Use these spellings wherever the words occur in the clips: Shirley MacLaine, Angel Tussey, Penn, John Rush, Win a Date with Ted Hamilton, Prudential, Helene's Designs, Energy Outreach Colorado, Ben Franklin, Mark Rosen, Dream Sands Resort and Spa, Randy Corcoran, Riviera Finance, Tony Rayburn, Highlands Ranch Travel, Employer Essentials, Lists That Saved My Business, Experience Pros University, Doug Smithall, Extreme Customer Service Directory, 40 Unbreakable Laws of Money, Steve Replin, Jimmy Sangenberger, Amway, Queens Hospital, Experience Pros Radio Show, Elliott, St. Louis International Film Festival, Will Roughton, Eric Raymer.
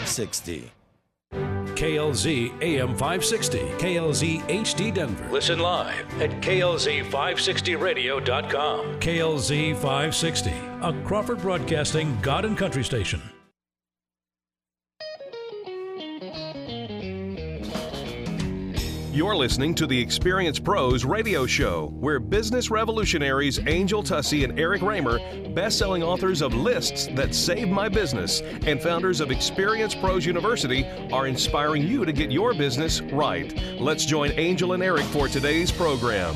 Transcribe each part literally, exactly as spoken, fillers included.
five sixty. K L Z A M five sixty, K L Z H D Denver. Listen live at K L Z five sixty radio dot com. K L Z five sixty, a Crawford Broadcasting God and Country station. You're listening to the Experience Pros radio show, where business revolutionaries Angel Tussey and Eric Raymer, best-selling authors of Lists That Saved My Business and founders of Experience Pros University, are inspiring you to get your business right. Let's join Angel and Eric for today's program.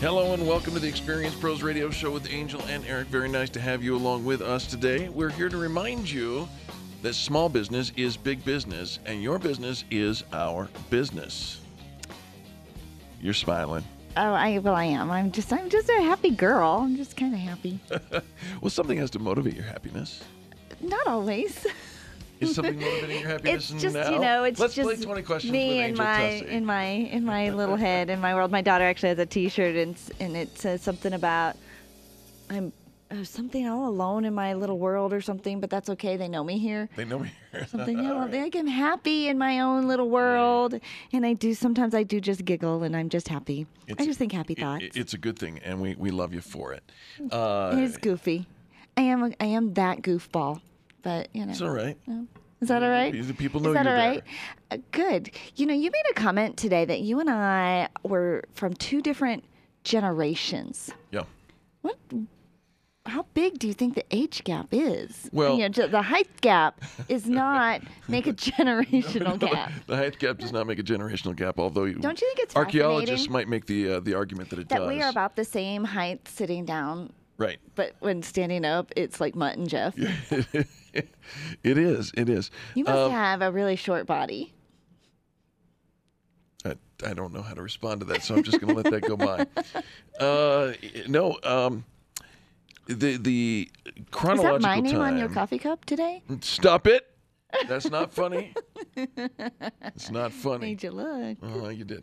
Hello and welcome to the Experience Pros radio show with Angel and Eric. Very nice to have you along with us today. We're here to remind you that small business is big business, and your business is our business. You're smiling. Oh, I well, I am. I'm just, I'm just a happy girl. I'm just kind of happy. Well, something has to motivate your happiness. Not always. Is something motivating your happiness? It's just now? You know, it's Let's just play twenty questions me with Angel Tussey. in my in my in my little head, in my world. My daughter actually has a T-shirt, and and it says something about I'm. Uh, something all alone in my little world or something, but that's okay. They know me here. They know me here. Something, you know, right. Like I'm happy in my own little world, right. And I do, sometimes I do just giggle, and I'm just happy. It's, I just think happy it, thoughts. It, it's a good thing, and we, we love you for it. Uh, it is goofy. I am a, I am that goofball, but, you know. It's all right. You know. Is that all right? The people know Is that you're all right? Uh, good. You know, you made a comment today that you and I were from two different generations. Yeah. What? How big do you think the age gap is? Well, you know, the height gap is not make a generational no, no, gap. The height gap does not make a generational gap, although you, Don't you think it's archaeologists might make the uh, the argument that it that does. That we are about the same height sitting down. Right. But when standing up, it's like Mutt and Jeff. It is. It is. You must um, have a really short body. I, I don't know how to respond to that, so I'm just going to let that go by. Uh, no, um... The the chronological Is that my name time, on your coffee cup today? Stop it! That's not funny. It's not funny. Made you look. Oh, you did.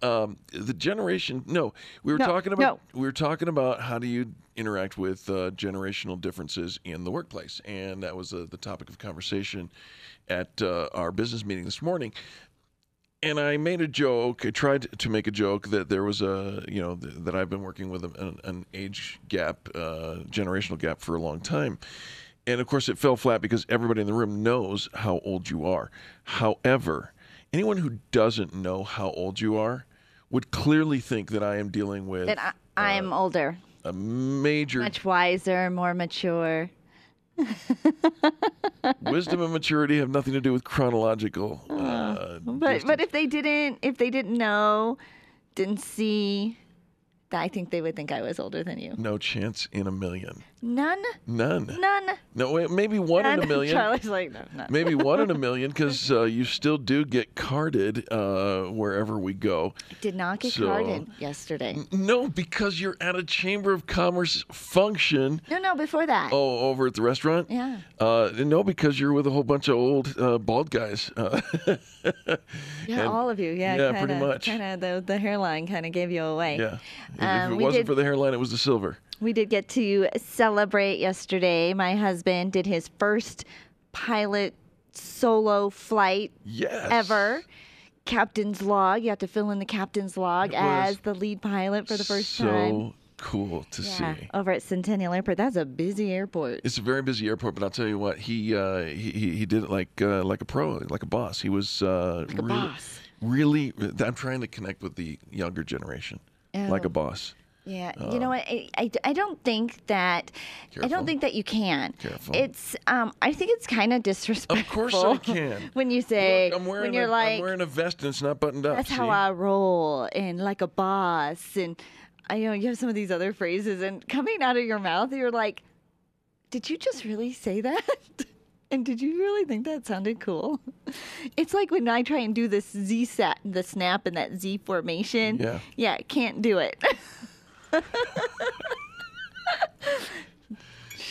Um, the generation. No, we were no, talking about. No. We were talking about how do you interact with uh, generational differences in the workplace, and that was uh, the topic of conversation at uh, our business meeting this morning. And I made a joke. I tried to make a joke that there was a, you know, th- that I've been working with an, an age gap, uh, generational gap for a long time. And of course, it fell flat because everybody in the room knows how old you are. However, anyone who doesn't know how old you are would clearly think that I am dealing with. That I, I'm uh, older. A major. Much wiser, more mature. Wisdom and maturity have nothing to do with chronological. Uh, but but if they didn't if they didn't know, didn't see, I think they would think I was older than you. No chance in a million. None. None. None. No, maybe one none. in a million. Charlie's like no. None. Maybe one in a million because uh, you still do get carded uh, wherever we go. I did not get so, carded yesterday. N- no, because you're at a Chamber of Commerce function. No, no, before that. Oh, over at the restaurant. Yeah. Uh, no, because you're with a whole bunch of old uh, bald guys. Uh, yeah, and, all of you. Yeah, yeah, kinda, pretty much. Kind of the, the hairline kind of gave you away. Yeah. Um, if it wasn't did, for the hairline, it was the silver. We did get to celebrate yesterday. My husband did his first pilot solo flight yes. ever. Captain's log. You have to fill in the captain's log as the lead pilot for the first so time. So cool to yeah, see. Over at Centennial Airport. That's a busy airport. It's a very busy airport, but I'll tell you what, he uh, he, he did it like uh, like a pro, like a boss. He was uh, like a really, boss. really. I'm trying to connect with the younger generation. Oh. Like a boss. Yeah. Uh, you know what? I, I, I don't think that careful. I don't think that you can. Careful. It's um I think it's kind of disrespectful. Of course I can. When you say Look, I'm wearing when you're a, like I'm wearing a vest and it's not buttoned up. That's see? how I roll and like a boss and I you know you have some of these other phrases and coming out of your mouth you're like, did you just really say that? And did you really think that sounded cool? It's like when I try and do this Z sat, the snap and that Z formation. Yeah. Yeah, can't do it.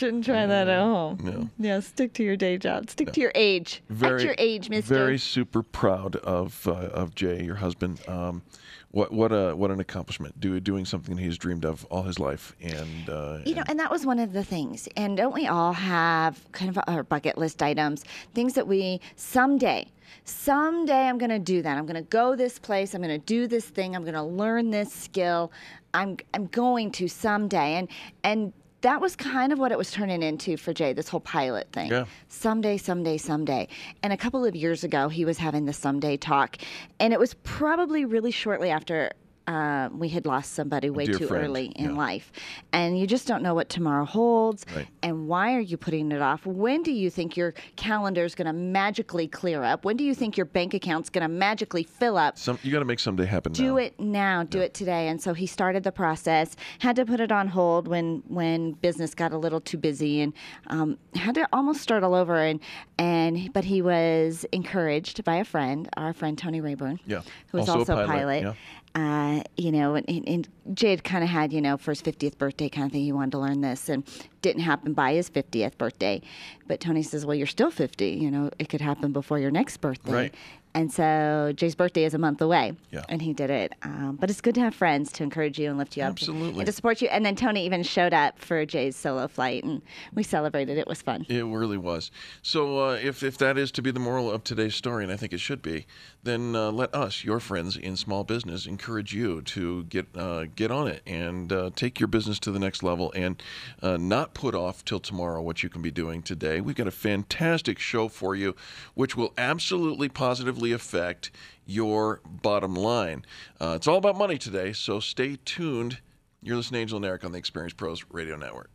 shouldn't try that at home. No. Yeah, stick to your day job. Stick no. to your age. Very, at your age, mister. Very super proud of uh, of Jay, your husband. Um, What what a what an accomplishment! Do, doing something he's dreamed of all his life, and uh, you know, and that was one of the things. And don't we all have kind of our bucket list items, things that we someday, someday I'm going to do that. I'm going to go this place. I'm going to do this thing. I'm going to learn this skill. I'm I'm going to someday, and and. That was kind of what it was turning into for Jay, this whole pilot thing. Yeah. Someday, someday, someday. And a couple of years ago, he was having the someday talk. And it was probably really shortly after uh, we had lost somebody way too friend. early in yeah. life. And you just don't know what tomorrow holds. Right. And why are you putting it off? When do you think your calendar is going to magically clear up? When do you think your bank account's going to magically fill up? Some, you got to make someday happen do now. Do it now. Do yeah. it today. And so he started the process, had to put it on hold when when business got a little too busy, and um, had to almost start all over. And and But he was encouraged by a friend, our friend Tony Rayburn, yeah. who was also, also a pilot. pilot. Yeah. Uh, you know, and, and Jay had kind of had, you know, for his fiftieth birthday kind of thing, he wanted to learn this, and didn't happen by his fiftieth birthday. But Tony says, well, you're still fifty, you know, it could happen before your next birthday. Right. And so Jay's birthday is a month away, yeah. and he did it. Um, but it's good to have friends to encourage you and lift you up. Absolutely. And, and to support you. And then Tony even showed up for Jay's solo flight, and we celebrated. It was fun. It really was. So uh, if, if that is to be the moral of today's story, and I think it should be, then uh, let us, your friends in small business, encourage you to get uh, get on it and uh, take your business to the next level, and uh, not put off till tomorrow what you can be doing today. We've got a fantastic show for you, which will absolutely positively affect your bottom line. Uh, it's all about money today, so stay tuned. You're listening to Angel and Eric on the Experience Pros Radio Network.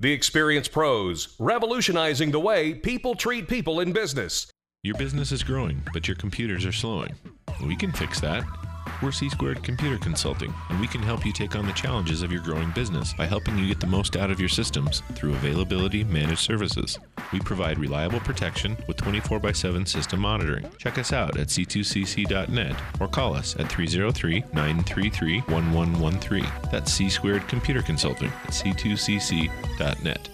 The Experience Pros, revolutionizing the way people treat people in business. Your business is growing, but your computers are slowing. We can fix that. We're C Squared Computer Consulting, and we can help you take on the challenges of your growing business by helping you get the most out of your systems through availability managed services. We provide reliable protection with twenty-four by seven system monitoring. Check us out at c two c c dot net or call us at three oh three, nine three three, one one one three. That's C Squared Computer Consulting at c two c c dot net.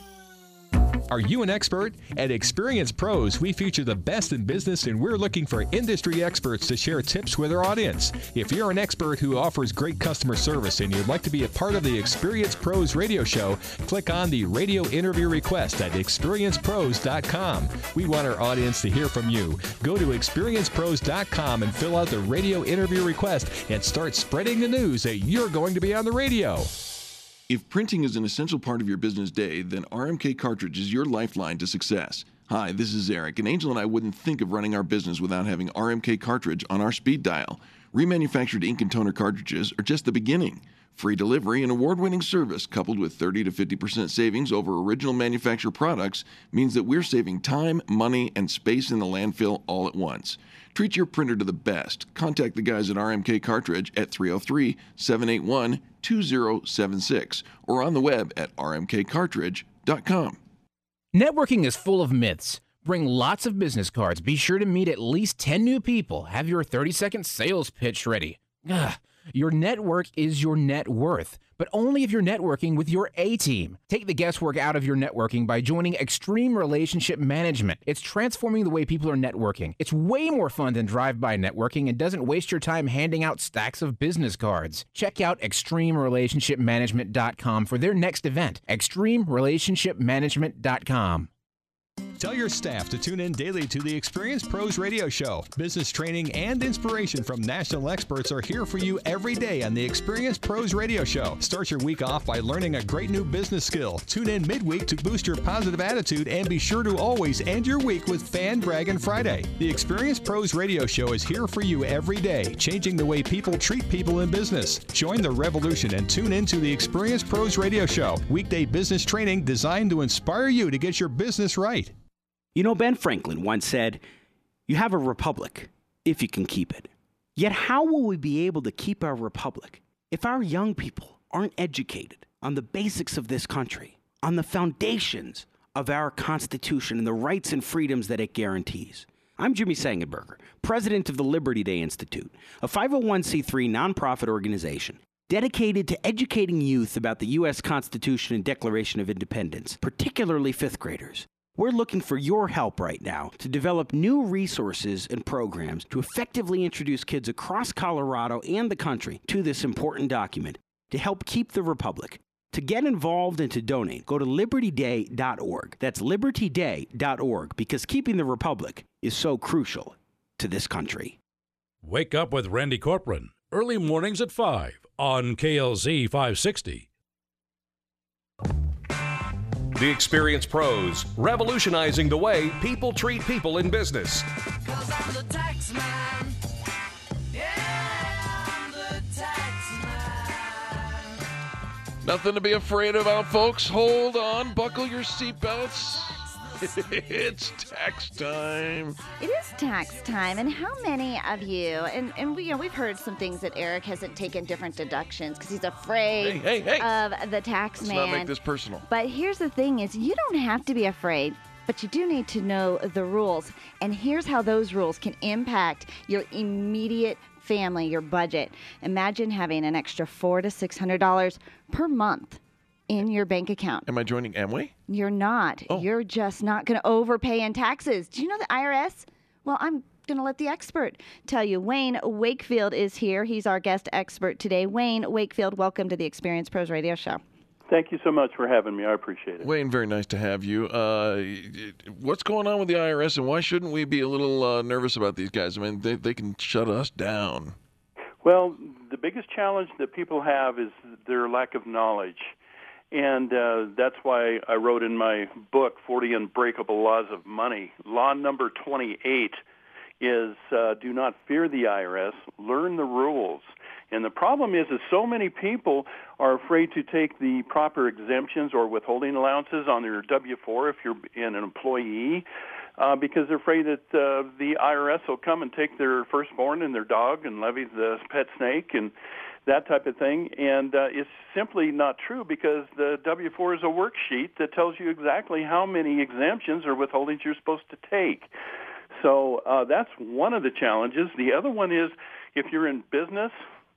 Are you an expert? At Experience Pros, we feature the best in business, and we're looking for industry experts to share tips with our audience. If you're an expert who offers great customer service and you'd like to be a part of the Experience Pros radio show, click on the radio interview request at experience pros dot com. We want our audience to hear from you. Go to experience pros dot com and fill out the radio interview request and start spreading the news that you're going to be on the radio. If printing is an essential part of your business day, then R M K Cartridge is your lifeline to success. Hi, this is Eric, and Angel and I wouldn't think of running our business without having R M K Cartridge on our speed dial. Remanufactured ink and toner cartridges are just the beginning. Free delivery and award-winning service coupled with thirty to fifty percent savings over original manufacturer products means that we're saving time, money, and space in the landfill all at once. Treat your printer to the best. Contact the guys at R M K Cartridge at three oh three, seven eight one, two oh seven six or on the web at r m k cartridge dot com. Networking is full of myths. Bring lots of business cards. Be sure to meet at least ten new people. Have your thirty second sales pitch ready. Ugh. Your network is your net worth, but only if you're networking with your A-team. Take the guesswork out of your networking by joining Extreme Relationship Management. It's transforming the way people are networking. It's way more fun than drive-by networking and doesn't waste your time handing out stacks of business cards. Check out extreme relationship management dot com for their next event. extreme relationship management dot com. Tell your staff to tune in daily to the Experience Pros Radio Show. Business training and inspiration from national experts are here for you every day on the Experience Pros Radio Show. Start your week off by learning a great new business skill. Tune in midweek to boost your positive attitude, and be sure to always end your week with Fan Dragon Friday. The Experience Pros Radio Show is here for you every day, changing the way people treat people in business. Join the revolution and tune in to the Experience Pros Radio Show. Weekday business training designed to inspire you to get your business right. You know, Ben Franklin once said, you have a republic if you can keep it. Yet how will we be able to keep our republic if our young people aren't educated on the basics of this country, on the foundations of our Constitution and the rights and freedoms that it guarantees? I'm Jimmy Sangenberger, president of the Liberty Day Institute, a five oh one c three nonprofit organization dedicated to educating youth about the U S Constitution and Declaration of Independence, particularly fifth graders. We're looking for your help right now to develop new resources and programs to effectively introduce kids across Colorado and the country to this important document to help keep the Republic. To get involved and to donate, go to liberty day dot org. That's liberty day dot org, because keeping the Republic is so crucial to this country. Wake up with Randy Corcoran, early mornings at five on K L Z five sixty. The Experience Pros, revolutionizing the way people treat people in business. 'Cause I'm the tax man. Yeah, I'm the tax man. Nothing to be afraid about, folks. Hold on, buckle your seatbelts. It's tax time. It is tax time. And how many of you, and, and we, you know, we've heard some things that Eric hasn't taken different deductions because he's afraid hey, hey, hey. of the tax Let's man. Let's not make this personal. But here's the thing is you don't have to be afraid, but you do need to know the rules. And here's how those rules can impact your immediate family, your budget. Imagine having an extra four hundred to six hundred dollars per month in your bank account. Am I joining Amway? You're not. Oh. You're just not going to overpay in taxes. Do you know the I R S? Well, I'm going to let the expert tell you. Wayne Wakefield is here. He's our guest expert today. Wayne Wakefield, welcome to the Experience Pros Radio Show. Thank you so much for having me. I appreciate it. Wayne, very nice to have you. Uh, what's going on with the I R S, and why shouldn't we be a little uh, nervous about these guys? I mean, they, they can shut us down. Well, the biggest challenge that people have is their lack of knowledge. And uh, that's why I wrote in my book, forty Unbreakable Laws of Money. Law number twenty-eight is uh, do not fear the I R S, learn the rules. And the problem is that so many people are afraid to take the proper exemptions or withholding allowances on their W four if you're an employee uh, because they're afraid that uh, the I R S will come and take their firstborn and their dog and levy the pet snake and that type of thing, and uh, it's simply not true because the W four is a worksheet that tells you exactly how many exemptions or withholdings you're supposed to take. So uh, that's one of the challenges. The other one is if you're in business,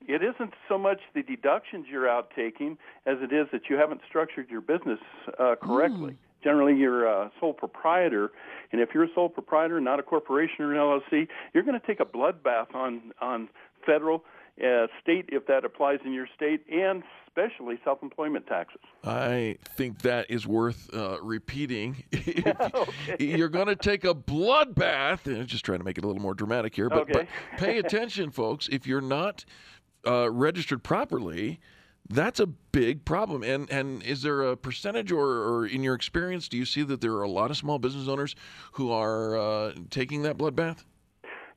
it isn't so much the deductions you're out taking as it is that you haven't structured your business uh, correctly. Mm. Generally, you're a sole proprietor, and if you're a sole proprietor, not a corporation or an L L C, you're going to take a bloodbath on, on federal Uh, state, if that applies in your state, and especially self-employment taxes. I think that is worth uh, repeating. Okay. You're going to take a bloodbath, and I'm just trying to make it a little more dramatic here, but, okay. but pay attention, folks. If you're not uh, registered properly, that's a big problem. And and is there a percentage, or, or in your experience, do you see that there are a lot of small business owners who are uh, taking that bloodbath?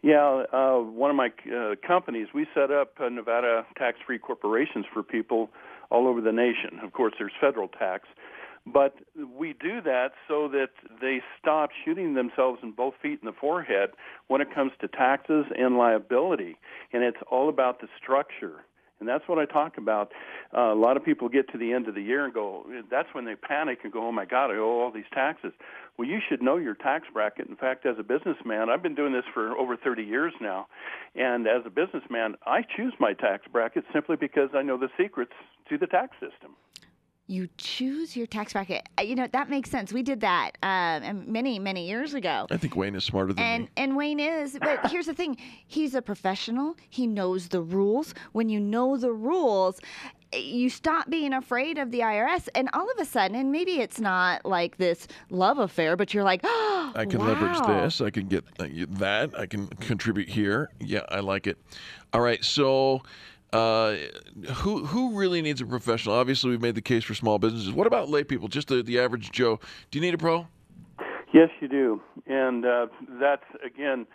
Yeah, uh, one of my uh, companies, we set up uh, Nevada tax-free corporations for people all over the nation. Of course, there's federal tax. But we do that so that they stop shooting themselves in both feet in the forehead when it comes to taxes and liability. And it's all about the structure. And that's what I talk about. Uh, a lot of people get to the end of the year and go, that's when they panic and go, oh, my God, I owe all these taxes. Well, you should know your tax bracket. In fact, as a businessman, I've been doing this for over thirty years now. And as a businessman, I choose my tax bracket simply because I know the secrets to the tax system. You choose your tax bracket. You know, that makes sense. We did that uh, many, many years ago. I think Wayne is smarter than and, me. And Wayne is. But here's the thing. He's a professional. He knows the rules. When you know the rules, you stop being afraid of the I R S. And all of a sudden, and maybe it's not like this love affair, but you're like, oh, I can wow. leverage this. I can get that. I can contribute here. Yeah, I like it. All right, so... Uh, who who really needs a professional? Obviously, we've made the case for small businesses. What about lay people, just the, the average Joe? Do you need a pro? Yes, you do. And uh, that's, again,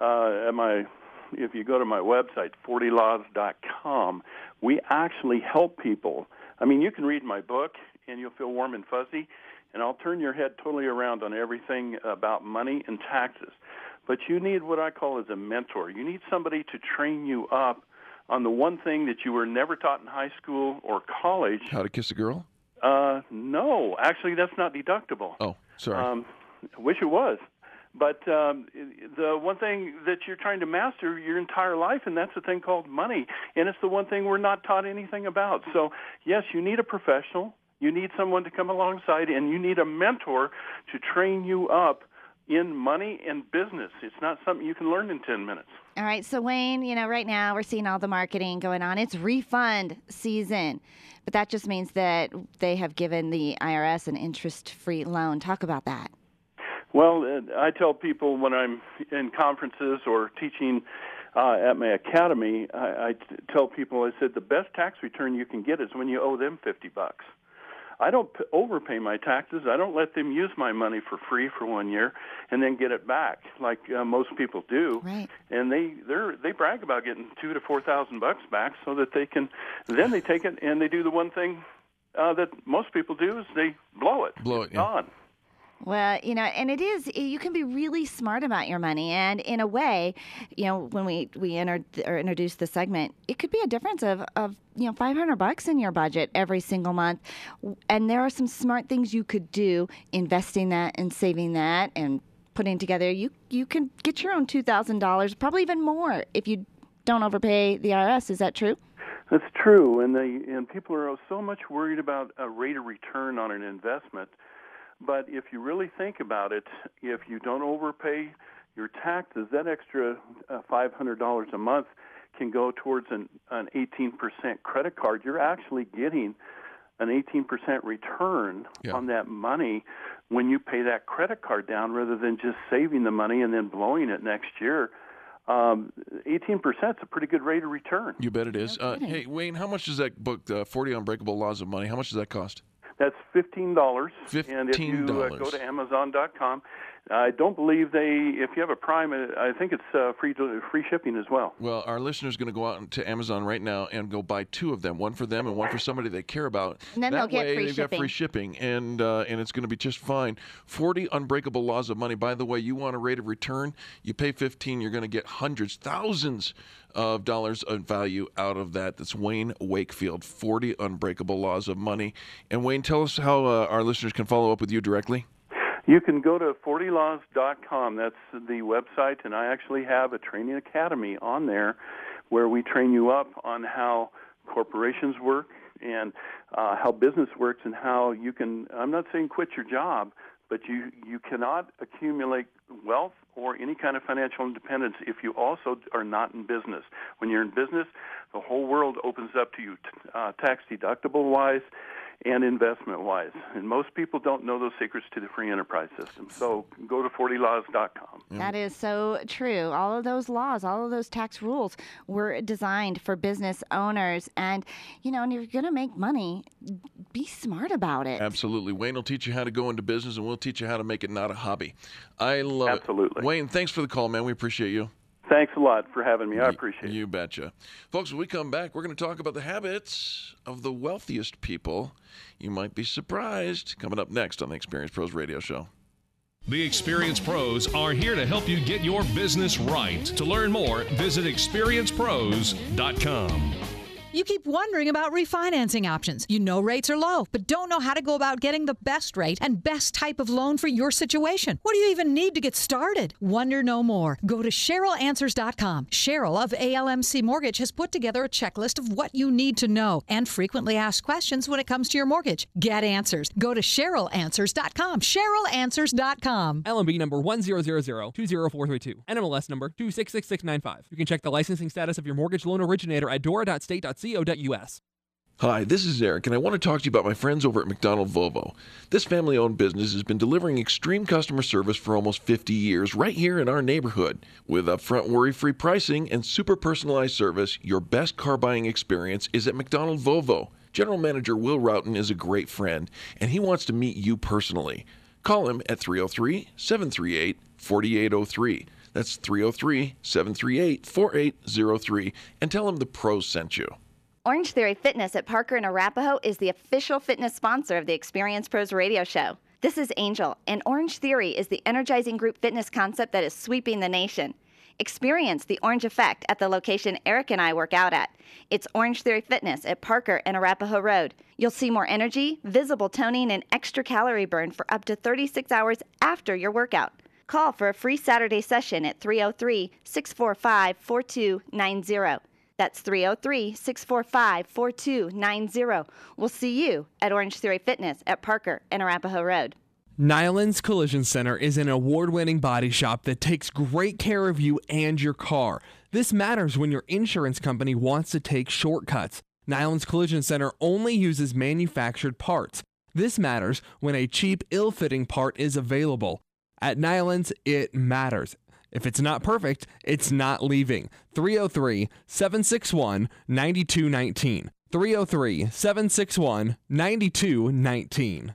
uh, at my, if you go to my website, forty laws dot com, we actually help people. I mean, you can read my book, and you'll feel warm and fuzzy, and I'll turn your head totally around on everything about money and taxes. But you need what I call is a mentor. You need somebody to train you up on the one thing that you were never taught in high school or college. How to kiss a girl? Uh, no. Actually, that's not deductible. Oh, sorry. Um, I wish it was. But um, the one thing that you're trying to master your entire life, and that's a thing called money. And it's the one thing we're not taught anything about. So, yes, you need a professional. You need someone to come alongside, and you need a mentor to train you up in money and business. It's not something you can learn in ten minutes. All right. So, Wayne, you know, right now we're seeing all the marketing going on. It's refund season. But that just means that they have given the I R S an interest-free loan. Talk about that. Well, I tell people when I'm in conferences or teaching uh, at my academy, I, I tell people, I said, the best tax return you can get is when you owe them fifty bucks. I don't p- overpay my taxes. I don't let them use my money for free for one year and then get it back like uh, most people do. Right. And they they're, they brag about getting two to four thousand bucks back so that they can. Then they take it and they do the one thing uh, that most people do is they blow it. Blow it. It's yeah. gone. Well, you know, and it is, you can be really smart about your money. And in a way, you know, when we, we entered or introduced the segment, it could be a difference of, of, you know, five hundred bucks in your budget every single month. And there are some smart things you could do, investing that and saving that and putting together. You, you can get your own two thousand dollars, probably even more if you don't overpay the I R S. Is that true? That's true. And, they, and people are so much worried about a rate of return on an investment. But if you really think about it, if you don't overpay your taxes, that extra five hundred dollars a month can go towards an, an eighteen percent credit card. You're actually getting an eighteen percent return yeah. on that money when you pay that credit card down rather than just saving the money and then blowing it next year. Um, eighteen percent is a pretty good rate of return. You bet it is. Uh, hey, Wayne, how much does that book, uh, forty Unbreakable Laws of Money, how much does that cost? That's fifteen dollars. fifteen dollars. And if you uh, go to Amazon dot com, I don't believe they, if you have a Prime, I think it's uh, free free shipping as well. Well, our listener's going to go out to Amazon right now and go buy two of them, one for them and one for somebody they care about. And then that they'll way, get free they've shipping. got free shipping, and, uh, and it's going to be just fine. forty Unbreakable Laws of Money. By the way, you want a rate of return, you pay fifteen dollars, you're going to get hundreds, thousands of dollars of value out of that. That's Wayne Wakefield, forty Unbreakable Laws of Money. And Wayne, tell us how uh, our listeners can follow up with you directly. You can go to forty laws dot com. That's the website, and I actually have a training academy on there where we train you up on how corporations work and uh, how business works and how you can, I'm not saying quit your job, but you, you cannot accumulate wealth or any kind of financial independence if you also are not in business. When you're in business, the whole world opens up to you uh, tax-deductible-wise and investment-wise. And most people don't know those secrets to the free enterprise system. So go to forty laws dot com. Mm. That is so true. All of those laws, all of those tax rules were designed for business owners. And, you know, and you're going to make money, be smart about it. Absolutely. Wayne will teach you how to go into business, and we'll teach you how to make it not a hobby. I love Absolutely. it. Absolutely. Wayne, thanks for the call, man. We appreciate you. Thanks a lot for having me. I appreciate you, it. You betcha. Folks, when we come back, we're going to talk about the habits of the wealthiest people. You might be surprised. Coming up next on the Experience Pros Radio Show. The Experience Pros are here to help you get your business right. To learn more, visit experience pros dot com. You keep wondering about refinancing options. You know rates are low, but don't know how to go about getting the best rate and best type of loan for your situation. What do you even need to get started? Wonder no more. Go to Cheryl Answers dot com. Cheryl of A L M C Mortgage has put together a checklist of what you need to know and frequently asked questions when it comes to your mortgage. Get answers. Go to Cheryl Answers dot com. Cheryl Answers dot com. L M B number one zero zero zero two zero four three two. N M L S number two six six six nine five. You can check the licensing status of your mortgage loan originator at dora dot state dot com. C O dot U S. Hi, this is Eric, and I want to talk to you about my friends over at McDonald Volvo. This family-owned business has been delivering extreme customer service for almost fifty years right here in our neighborhood. With upfront worry-free pricing and super personalized service, your best car buying experience is at McDonald Volvo. General Manager Will Roughton is a great friend, and he wants to meet you personally. Call him at three oh three, seven three eight, four eight oh three. That's three oh three, seven three eight, four eight oh three, and tell him the pros sent you. Orange Theory Fitness at Parker and Arapahoe is the official fitness sponsor of the Experience Pros Radio Show. This is Angel, and Orange Theory is the energizing group fitness concept that is sweeping the nation. Experience the orange effect at the location Eric and I work out at. It's Orange Theory Fitness at Parker and Arapahoe Road. You'll see more energy, visible toning, and extra calorie burn for up to thirty-six hours after your workout. Call for a free Saturday session at three oh three, six four five, four two nine zero. That's three oh three, six four five, four two nine zero. We'll see you at Orange Theory Fitness at Parker and Arapahoe Road. Nyland's Collision Center is an award-winning body shop that takes great care of you and your car. This matters when your insurance company wants to take shortcuts. Nyland's Collision Center only uses manufactured parts. This matters when a cheap, ill-fitting part is available. At Nyland's, it matters. If it's not perfect, it's not leaving. three oh three, seven six one, nine two one nine. three oh three, seven six one, nine two one nine.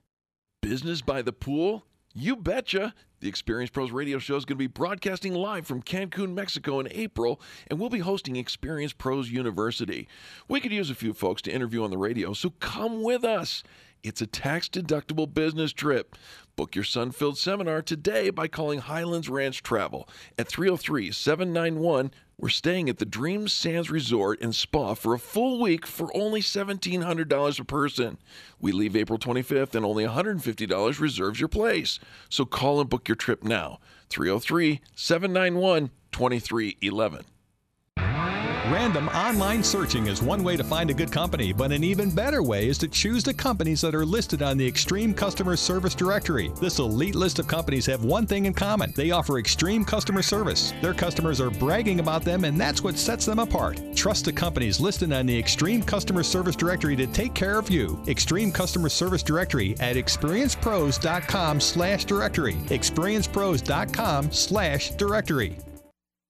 Business by the pool? You betcha! The Experience Pros radio show is going to be broadcasting live from Cancun, Mexico in April, and we'll be hosting Experience Pros University. We could use a few folks to interview on the radio, so come with us. It's a tax-deductible business trip. Book your sun-filled seminar today by calling Highlands Ranch Travel at three oh three, seven nine one. We're staying at the Dream Sands Resort and Spa for a full week for only one thousand seven hundred dollars a person. We leave April twenty-fifth, and only one hundred fifty dollars reserves your place. So call and book your trip now. three oh three, seven nine one, two three one one. Random online searching is one way to find a good company, but an even better way is to choose the companies that are listed on the Extreme Customer Service Directory. This elite list of companies have one thing in common. They offer extreme customer service. Their customers are bragging about them, and that's what sets them apart. Trust the companies listed on the Extreme Customer Service Directory to take care of you. Extreme Customer Service Directory at experience pros dot com slash directory. experience pros dot com slash directory.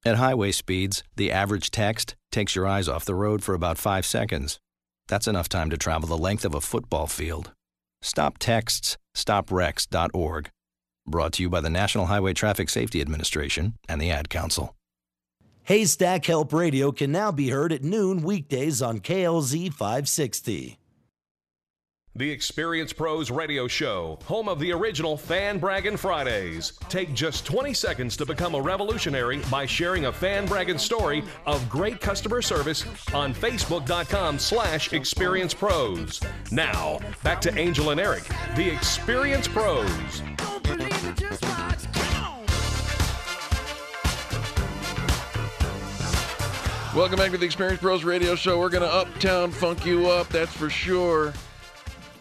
At highway speeds, the average text takes your eyes off the road for about five seconds. That's enough time to travel the length of a football field. Stop texts, stop rex dot org. Brought to you by the National Highway Traffic Safety Administration and the Ad Council. Haystack Help Radio can now be heard at noon weekdays on K L Z five sixty. The Experience Pros Radio Show, home of the original Fan Braggin' Fridays. Take just twenty seconds to become a revolutionary by sharing a Fan Braggin' story of great customer service on Facebook dot com slash Experience Pros. Now, back to Angel and Eric, the Experience Pros. Welcome back to the Experience Pros Radio Show. We're going to uptown funk you up, that's for sure.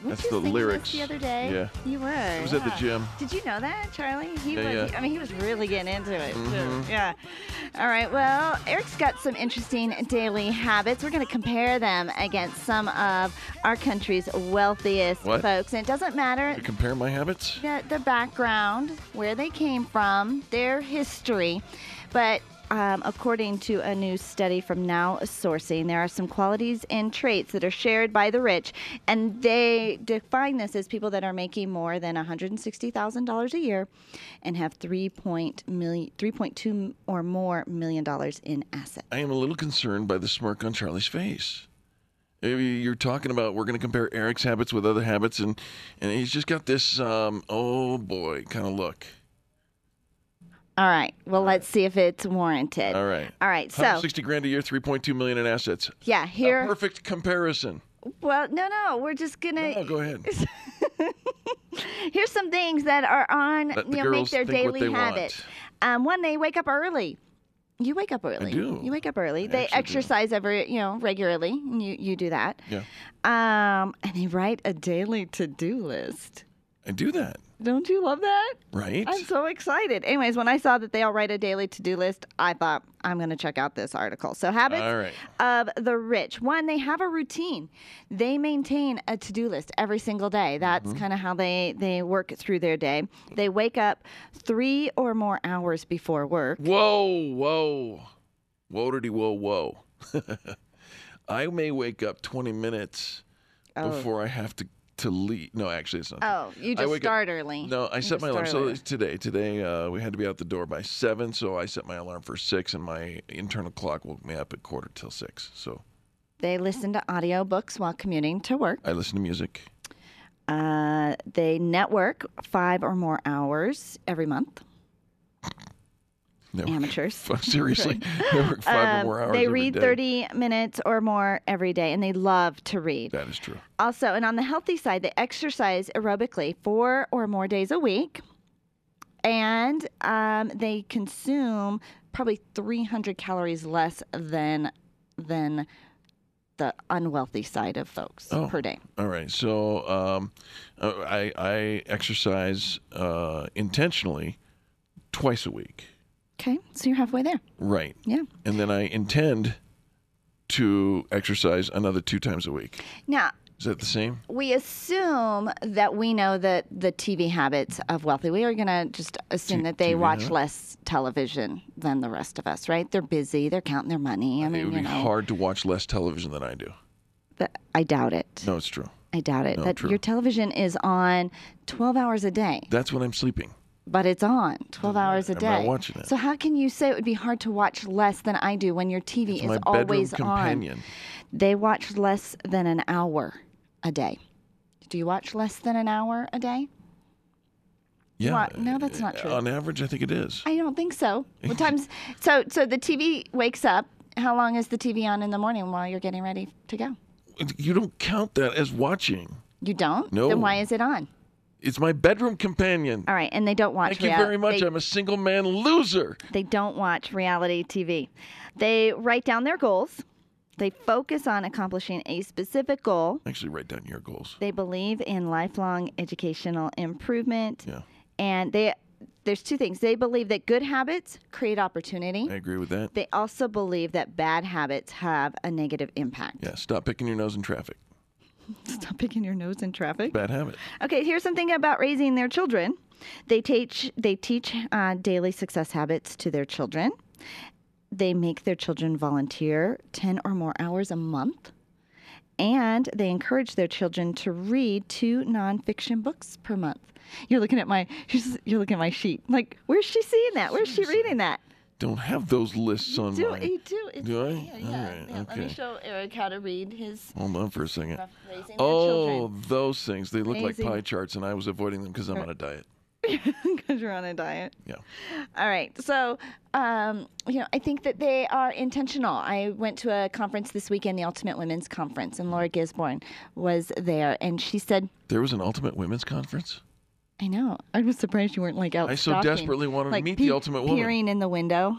That's the lyrics. The other day, yeah, you were. It was yeah. at the gym. Did you know that, Charlie? He yeah, was. Yeah. I mean, he was really getting into it. Mm-hmm. So, yeah. All right. Well, Eric's got some interesting daily habits. We're going to compare them against some of our country's wealthiest what? folks, and it doesn't matter. You compare my habits. The, the background, where they came from, their history, but. Um, according to a new study from Now Sourcing, there are some qualities and traits that are shared by the rich, and they define this as people that are making more than one hundred sixty thousand dollars a year and have three point two or more million dollars in assets. I am a little concerned by the smirk on Charlie's face. You're talking about we're going to compare Eric's habits with other habits, and, and he's just got this, um, oh boy, kind of look. All right. Well, All right. let's see if it's warranted. All right. All right. So sixty grand a year, three point two million in assets. Yeah. Here. A perfect comparison. Well, no, no. We're just gonna. No, no, go ahead. Here's some things that are on. Let you the know, girls make their think daily what they habit. Want. Um, one, they wake up early. You wake up early. I do. You wake up early. I they exercise do. every, you know, regularly. And you you do that. Yeah. Um, and they write a daily to-do list. I do that. Don't you love that? Right. I'm so excited. Anyways, when I saw that they all write a daily to-do list, I thought, I'm going to check out this article. So habits all right. of the rich. One, they have a routine. They maintain a to-do list every single day. That's mm-hmm. kind of how they, they work through their day. They wake up three or more hours before work. Whoa, whoa. Whoa-diddy-whoa, whoa. I may wake up twenty minutes oh. before I have to To leave? No, actually, it's not. Oh, you just start up. early. No, I you set my alarm. So early. today, today uh, we had to be out the door by seven, so I set my alarm for six, and my internal clock woke me up at quarter till six. So they listen to audiobooks while commuting to work. I listen to music. Uh, they network five or more hours every month. Network. Amateurs. Seriously. They work five um, or more hours They read every day. thirty minutes or more every day, and they love to read. That is true. Also, and on the healthy side, they exercise aerobically four or more days a week. and um, they consume probably three hundred calories less than than the unwealthy side of folks oh, per day. All right. So um, I, I exercise uh, intentionally twice a week. Okay. So you're halfway there. Right. Yeah. And then I intend to exercise another two times a week. Now, is that the same? We assume that we know that the T V habits of wealthy. We are going to just assume T- that they T V watch habit? less television than the rest of us, right? They're busy. They're counting their money. I, I mean, it would you be know. hard to watch less television than I do. The, I doubt it. No, it's true. I doubt it. No, that true. Your television is on twelve hours a day. That's when I'm sleeping. But it's on twelve hours a day. I'm not watching it. So how can you say it would be hard to watch less than I do when your T V it's is my always bedroom companion. on? They watch less than an hour a day. Do you watch less than an hour a day? Yeah. What? No, that's not true. On average, I think it is. I don't think so. What times? So, so the T V wakes up. How long is the T V on in the morning while you're getting ready to go? You don't count that as watching. You don't? No. Then why is it on? It's my bedroom companion. All right, and they don't watch reality. Thank real- you very much. They, I'm a single man loser. They don't watch reality T V. They write down their goals. They focus on accomplishing a specific goal. Actually, write down your goals. They believe in lifelong educational improvement. Yeah. And they there's two things. They believe that good habits create opportunity. I agree with that. They also believe that bad habits have a negative impact. Yeah, stop picking your nose in traffic. Stop picking your nose in traffic. Bad habit. Okay, here's something about raising their children. They teach they teach uh, daily success habits to their children. They make their children volunteer ten or more hours a month. And they encourage their children to read two nonfiction books per month. You're looking at my you're looking at my sheet. Like, where's she seeing that? Where's she reading that? Don't have those lists on do, my... You do. It's, do I? Yeah, yeah, All right, yeah. Okay. Let me show Eric how to read his... Hold on for a second. Oh, those things. They look Amazing. like pie charts, and I was avoiding them because I'm on a diet. Because you're on a diet. Yeah. All right. So, um, you know, I think that they are intentional. I went to a conference this weekend, the Ultimate Women's Conference, and Laura Gisborne was there, and she said... There was an Ultimate Women's Conference? I know. I was surprised you weren't like out. I so stalking. desperately wanted like, to meet pe- the ultimate woman. Peering in the window.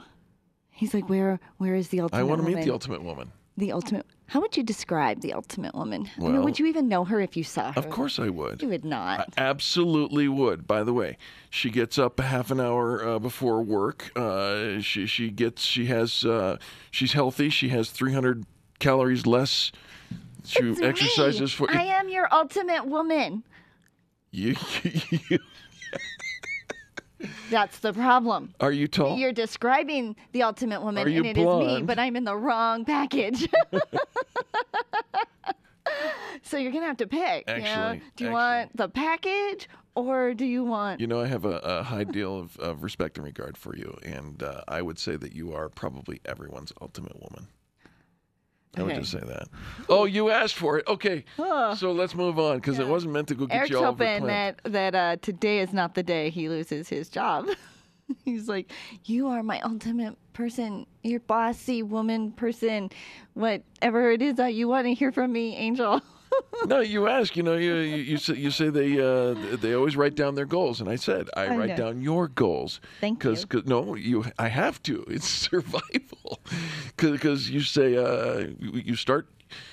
He's like, where, where is the ultimate woman? I want to meet woman? the ultimate woman. The ultimate. How would you describe the ultimate woman? Well, I mean, would you even know her if you saw her? Of course I would. You would not. I absolutely would. By the way, she gets up a half an hour uh, before work. Uh, she she gets she has uh, she's healthy. She has three hundred calories less. She it's exercises me. for. I am your ultimate woman. You, you, you. That's the problem. Are you tall? You're describing the ultimate woman, and it blonde? is me, but I'm in the wrong package. So you're going to have to pick. Actually, you know? Do you actually. want the package, or do you want... You know, I have a, a high deal of, of respect and regard for you, and uh, I would say that you are probably everyone's ultimate woman. I would okay. just say that. Oh, you asked for it. Okay. Oh. So let's move on, because yeah. it wasn't meant to go get Eric's you all hoping that, that uh, today is not the day he loses his job. He's like, you are my ultimate person, your bossy woman person, whatever it is that you want to hear from me, Angel. No, you ask. You know, you you, you say you say they uh, they always write down their goals, and I said I, I write know. down your goals. Thank cause, you. Because no, you I have to. It's survival. Because you say uh, you start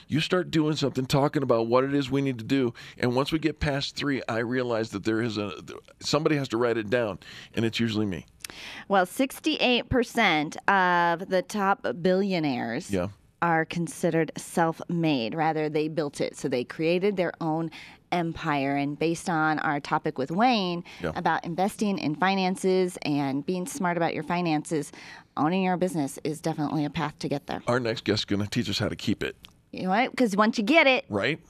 you start doing something, talking about what it is we need to do, and once we get past three, I realize that there is a somebody has to write it down, and it's usually me. Well, sixty-eight percent of the top billionaires. Yeah. are considered self-made. Rather, they built it. So they created their own empire. And based on our topic with Wayne yeah. about investing in finances and being smart about your finances, owning your business is definitely a path to get there. Our next guest is going to teach us how to keep it. You know what? Because once you get it, right?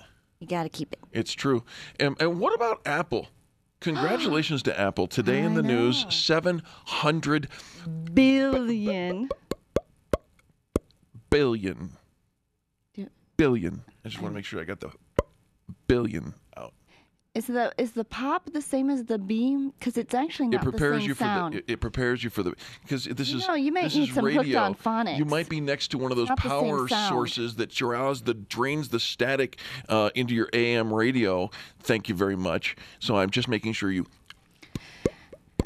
you got to keep it. It's true. And, and what about Apple? Congratulations to Apple. Today I in the know. news, seven hundred billion. B- b- b- Billion. Yeah. Billion. I just want to make sure I got the billion out. Is the is the pop the same as the beam? Because it's actually not it prepares the same you for sound. The, it prepares you for the because this you is know, you might this need is some radio. Hooked on phonics. You might be next to one of those power sources that draws the drains the static uh, into your A M radio. Thank you very much. So I'm just making sure you.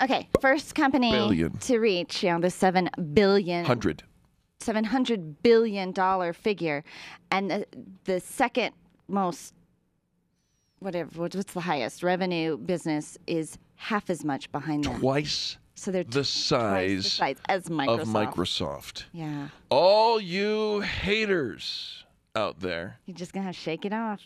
Okay, first company billion. to reach, you know, the seven billion. Hundred. Seven hundred billion dollar figure, and the, the second most, whatever, what's the highest revenue business is half as much behind them. Twice. So they're the size, the size as Microsoft. of Microsoft. Yeah. All you haters out there, you're just gonna have to shake it off.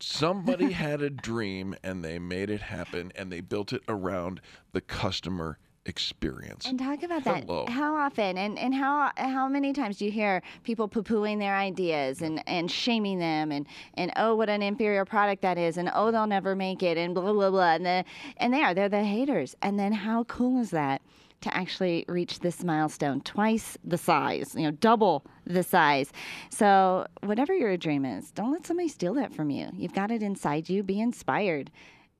Somebody had a dream and they made it happen, and they built it around the customer experience. And talk about Hello. that. How often and, and how how many times do you hear people poo-pooing their ideas and, and shaming them and, and oh, what an inferior product that is, and oh, they'll never make it, and blah, blah, blah. And, the, and they are. They're the haters. And then how cool is that to actually reach this milestone? Twice the size, you know, double the size. So whatever your dream is, don't let somebody steal that from you. You've got it inside you. Be inspired.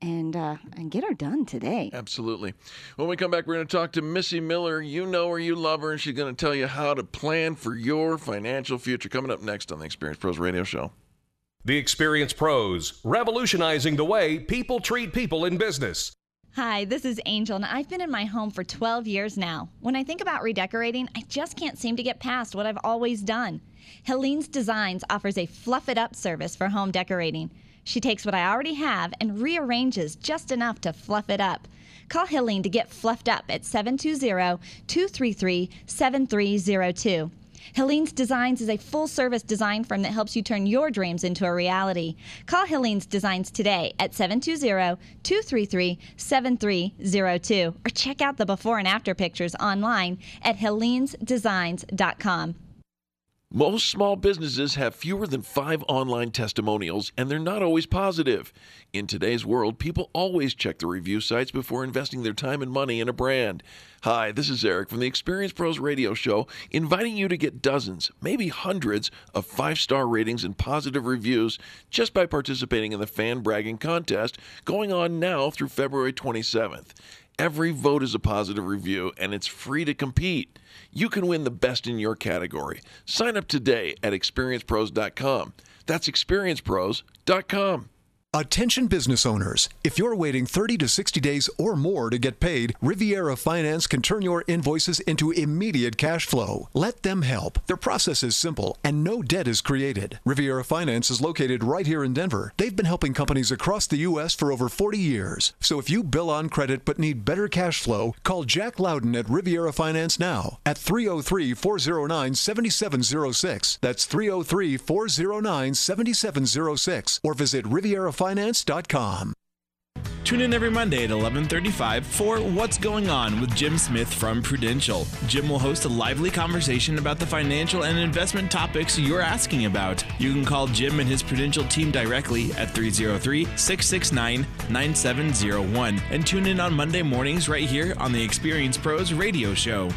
And uh, and get her done today. Absolutely. When we come back, we're going to talk to Missy Miller. You know her, you love her, and she's going to tell you how to plan for your financial future. Coming up next on the Experience Pros Radio Show. The Experience Pros, revolutionizing the way people treat people in business. Hi, this is Angel, and I've been in my home for twelve years now. When I think about redecorating, I just can't seem to get past what I've always done. Helene's Designs offers a fluff-it-up service for home decorating. She takes what I already have and rearranges just enough to fluff it up. Call Helene to get fluffed up at seven two zero, two three three, seven three zero two. Helene's Designs is a full-service design firm that helps you turn your dreams into a reality. Call Helene's Designs today at seven two zero, two three three, seven three zero two or check out the before and after pictures online at helenes designs dot com. Most small businesses have fewer than five online testimonials, and they're not always positive. In today's world, people always check the review sites before investing their time and money in a brand. Hi, this is Eric from the Experience Pros Radio Show, inviting you to get dozens, maybe hundreds, of five-star ratings and positive reviews just by participating in the Fan Bragging Contest going on now through February twenty-seventh. Every vote is a positive review, and it's free to compete. You can win the best in your category. Sign up today at experience pros dot com. That's experience pros dot com. Attention business owners, if you're waiting thirty to sixty days or more to get paid, Riviera Finance can turn your invoices into immediate cash flow. Let them help. Their process is simple and no debt is created. Riviera Finance is located right here in Denver. They've been helping companies across the U S for over forty years. So if you bill on credit but need better cash flow, call Jack Loudon at Riviera Finance now at three oh three, four oh nine, seven seven oh six. That's three oh three, four oh nine, seven seven oh six. Or visit Riviera Finance dot com. Tune in every Monday at eleven thirty-five for What's Going On with Jim Smith from Prudential. Jim will host a lively conversation about the financial and investment topics you're asking about. You can call Jim and his Prudential team directly at three oh three, six six nine, nine seven oh one and tune in on Monday mornings right here on the Experience Pros Radio Show.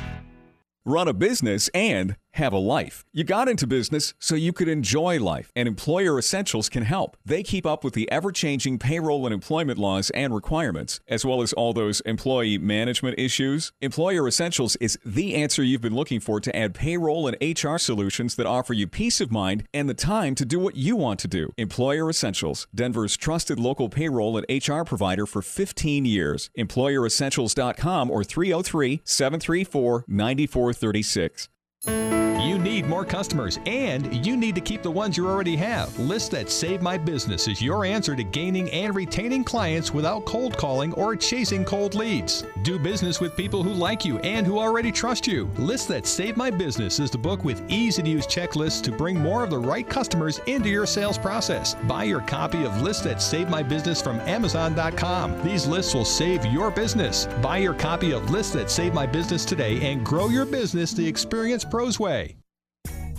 Run a business and have a life. You got into business so you could enjoy life, and Employer Essentials can help. They keep up with the ever-changing payroll and employment laws and requirements, as well as all those employee management issues. Employer Essentials is the answer you've been looking for to add payroll and H R solutions that offer you peace of mind and the time to do what you want to do. Employer Essentials, Denver's trusted local payroll and H R provider for fifteen years. employer essentials dot com or three oh three, seven three four, nine four three six. You need more customers, and you need to keep the ones you already have. Lists That Saved My Business is your answer to gaining and retaining clients without cold calling or chasing cold leads. Do business with people who like you and who already trust you. Lists That Saved My Business is the book with easy-to-use checklists to bring more of the right customers into your sales process. Buy your copy of Lists That Saved My Business from amazon dot com. These lists will save your business. Buy your copy of Lists That Saved My Business today and grow your business the Experience Pros way.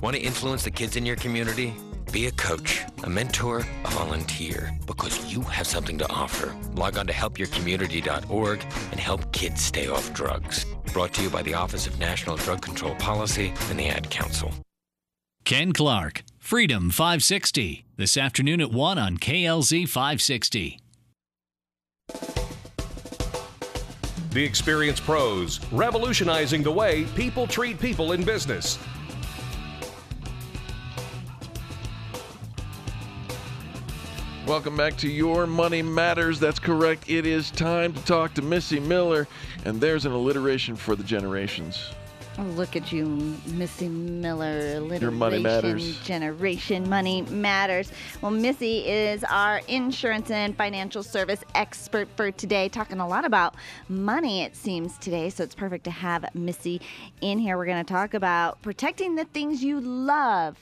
Want to influence the kids in your community? Be a coach, a mentor, a volunteer, because you have something to offer. Log on to help your community dot org and help kids stay off drugs. Brought to you by the Office of National Drug Control Policy and the Ad Council. Ken Clark, Freedom five sixty, this afternoon at one on K L Z five sixty. The Experience Pros, revolutionizing the way people treat people in business. Welcome back to Your Money Matters. That's correct. It is time to talk to Missy Miller, and there's an alliteration for the generations. Oh, look at you, Missy Miller. Your money matters. Generation money matters. Well, Missy is our insurance and financial service expert for today, talking a lot about money, it seems, today. So it's perfect to have Missy in here. We're going to talk about protecting the things you love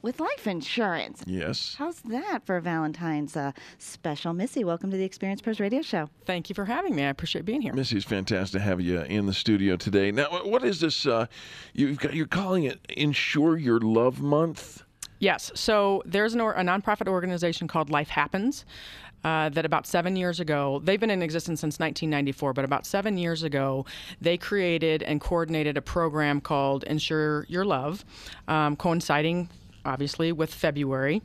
with life insurance. Yes. How's that for Valentine's uh, special? Missy, welcome to the Experience Pros Radio Show. Thank you for having me. I appreciate being here. Missy, it's fantastic to have you in the studio today. Now, what is this? Uh, you've got, you're calling it Insure Your Love Month? Yes. So there's an or, a nonprofit organization called Life Happens uh, that about seven years ago, they've been in existence since nineteen ninety-four, but about seven years ago, they created and coordinated a program called Insure Your Love, um, coinciding obviously with February,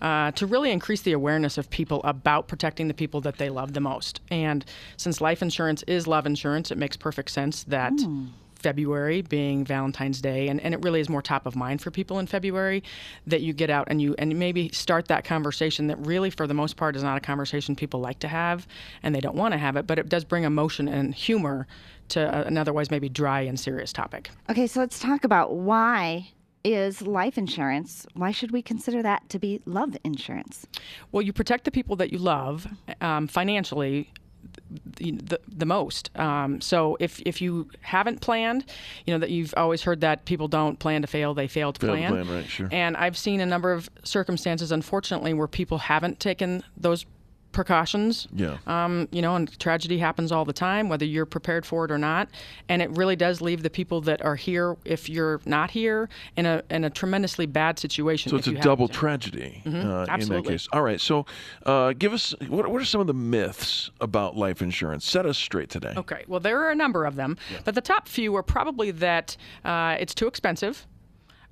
uh, to really increase the awareness of people about protecting the people that they love the most. And since life insurance is love insurance, it makes perfect sense that mm. February being Valentine's Day, and, and it really is more top of mind for people in February, that you get out and you and maybe start that conversation that really, for the most part, is not a conversation people like to have, and they don't want to have it, but it does bring emotion and humor to an otherwise maybe dry and serious topic. Okay, so let's talk about why is life insurance, why should we consider that to be love insurance? Well, you protect the people that you love um, financially the, the, the most. Um, so if if you haven't planned, you know, that you've always heard that people don't plan to fail, they fail to fail plan. To plan, right, sure. And I've seen a number of circumstances, unfortunately, where people haven't taken those precautions. Yeah. Um, you know, and tragedy happens all the time, whether you're prepared for it or not. And it really does leave the people that are here, if you're not here, in a in a tremendously bad situation. So it's a double tragedy mm-hmm. uh, in that case. All right. So uh, give us, what, what are some of the myths about life insurance? Set us straight today. Okay. Well, there are a number of them, yeah. but the top few are probably that uh, it's too expensive.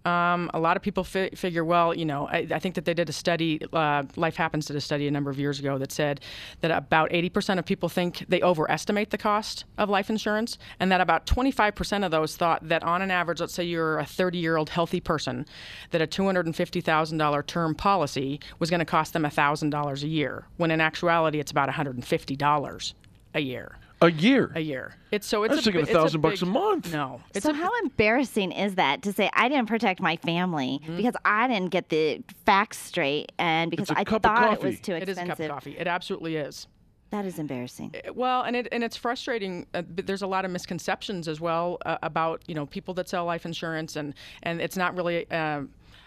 Um, a lot of people fi- figure, well, you know, I, I think that they did a study, uh, Life Happens did a study a number of years ago that said that about eighty percent of people think they overestimate the cost of life insurance, and that about twenty-five percent of those thought that on an average, let's say you're a thirty-year-old healthy person, that a two hundred fifty thousand dollars term policy was going to cost them one thousand dollars a year, when in actuality it's about one hundred fifty dollars a year. A year. A year. It's so it's I was a, thinking a thousand bucks a month. No. It's so a, how embarrassing is that to say I didn't protect my family mm-hmm. because I didn't get the facts straight and because I thought it was too expensive. It is a cup of coffee. It absolutely is. That is embarrassing. Well, and it and it's frustrating. Uh, but there's a lot of misconceptions as well uh, about you know people that sell life insurance, and and it's not really. Uh,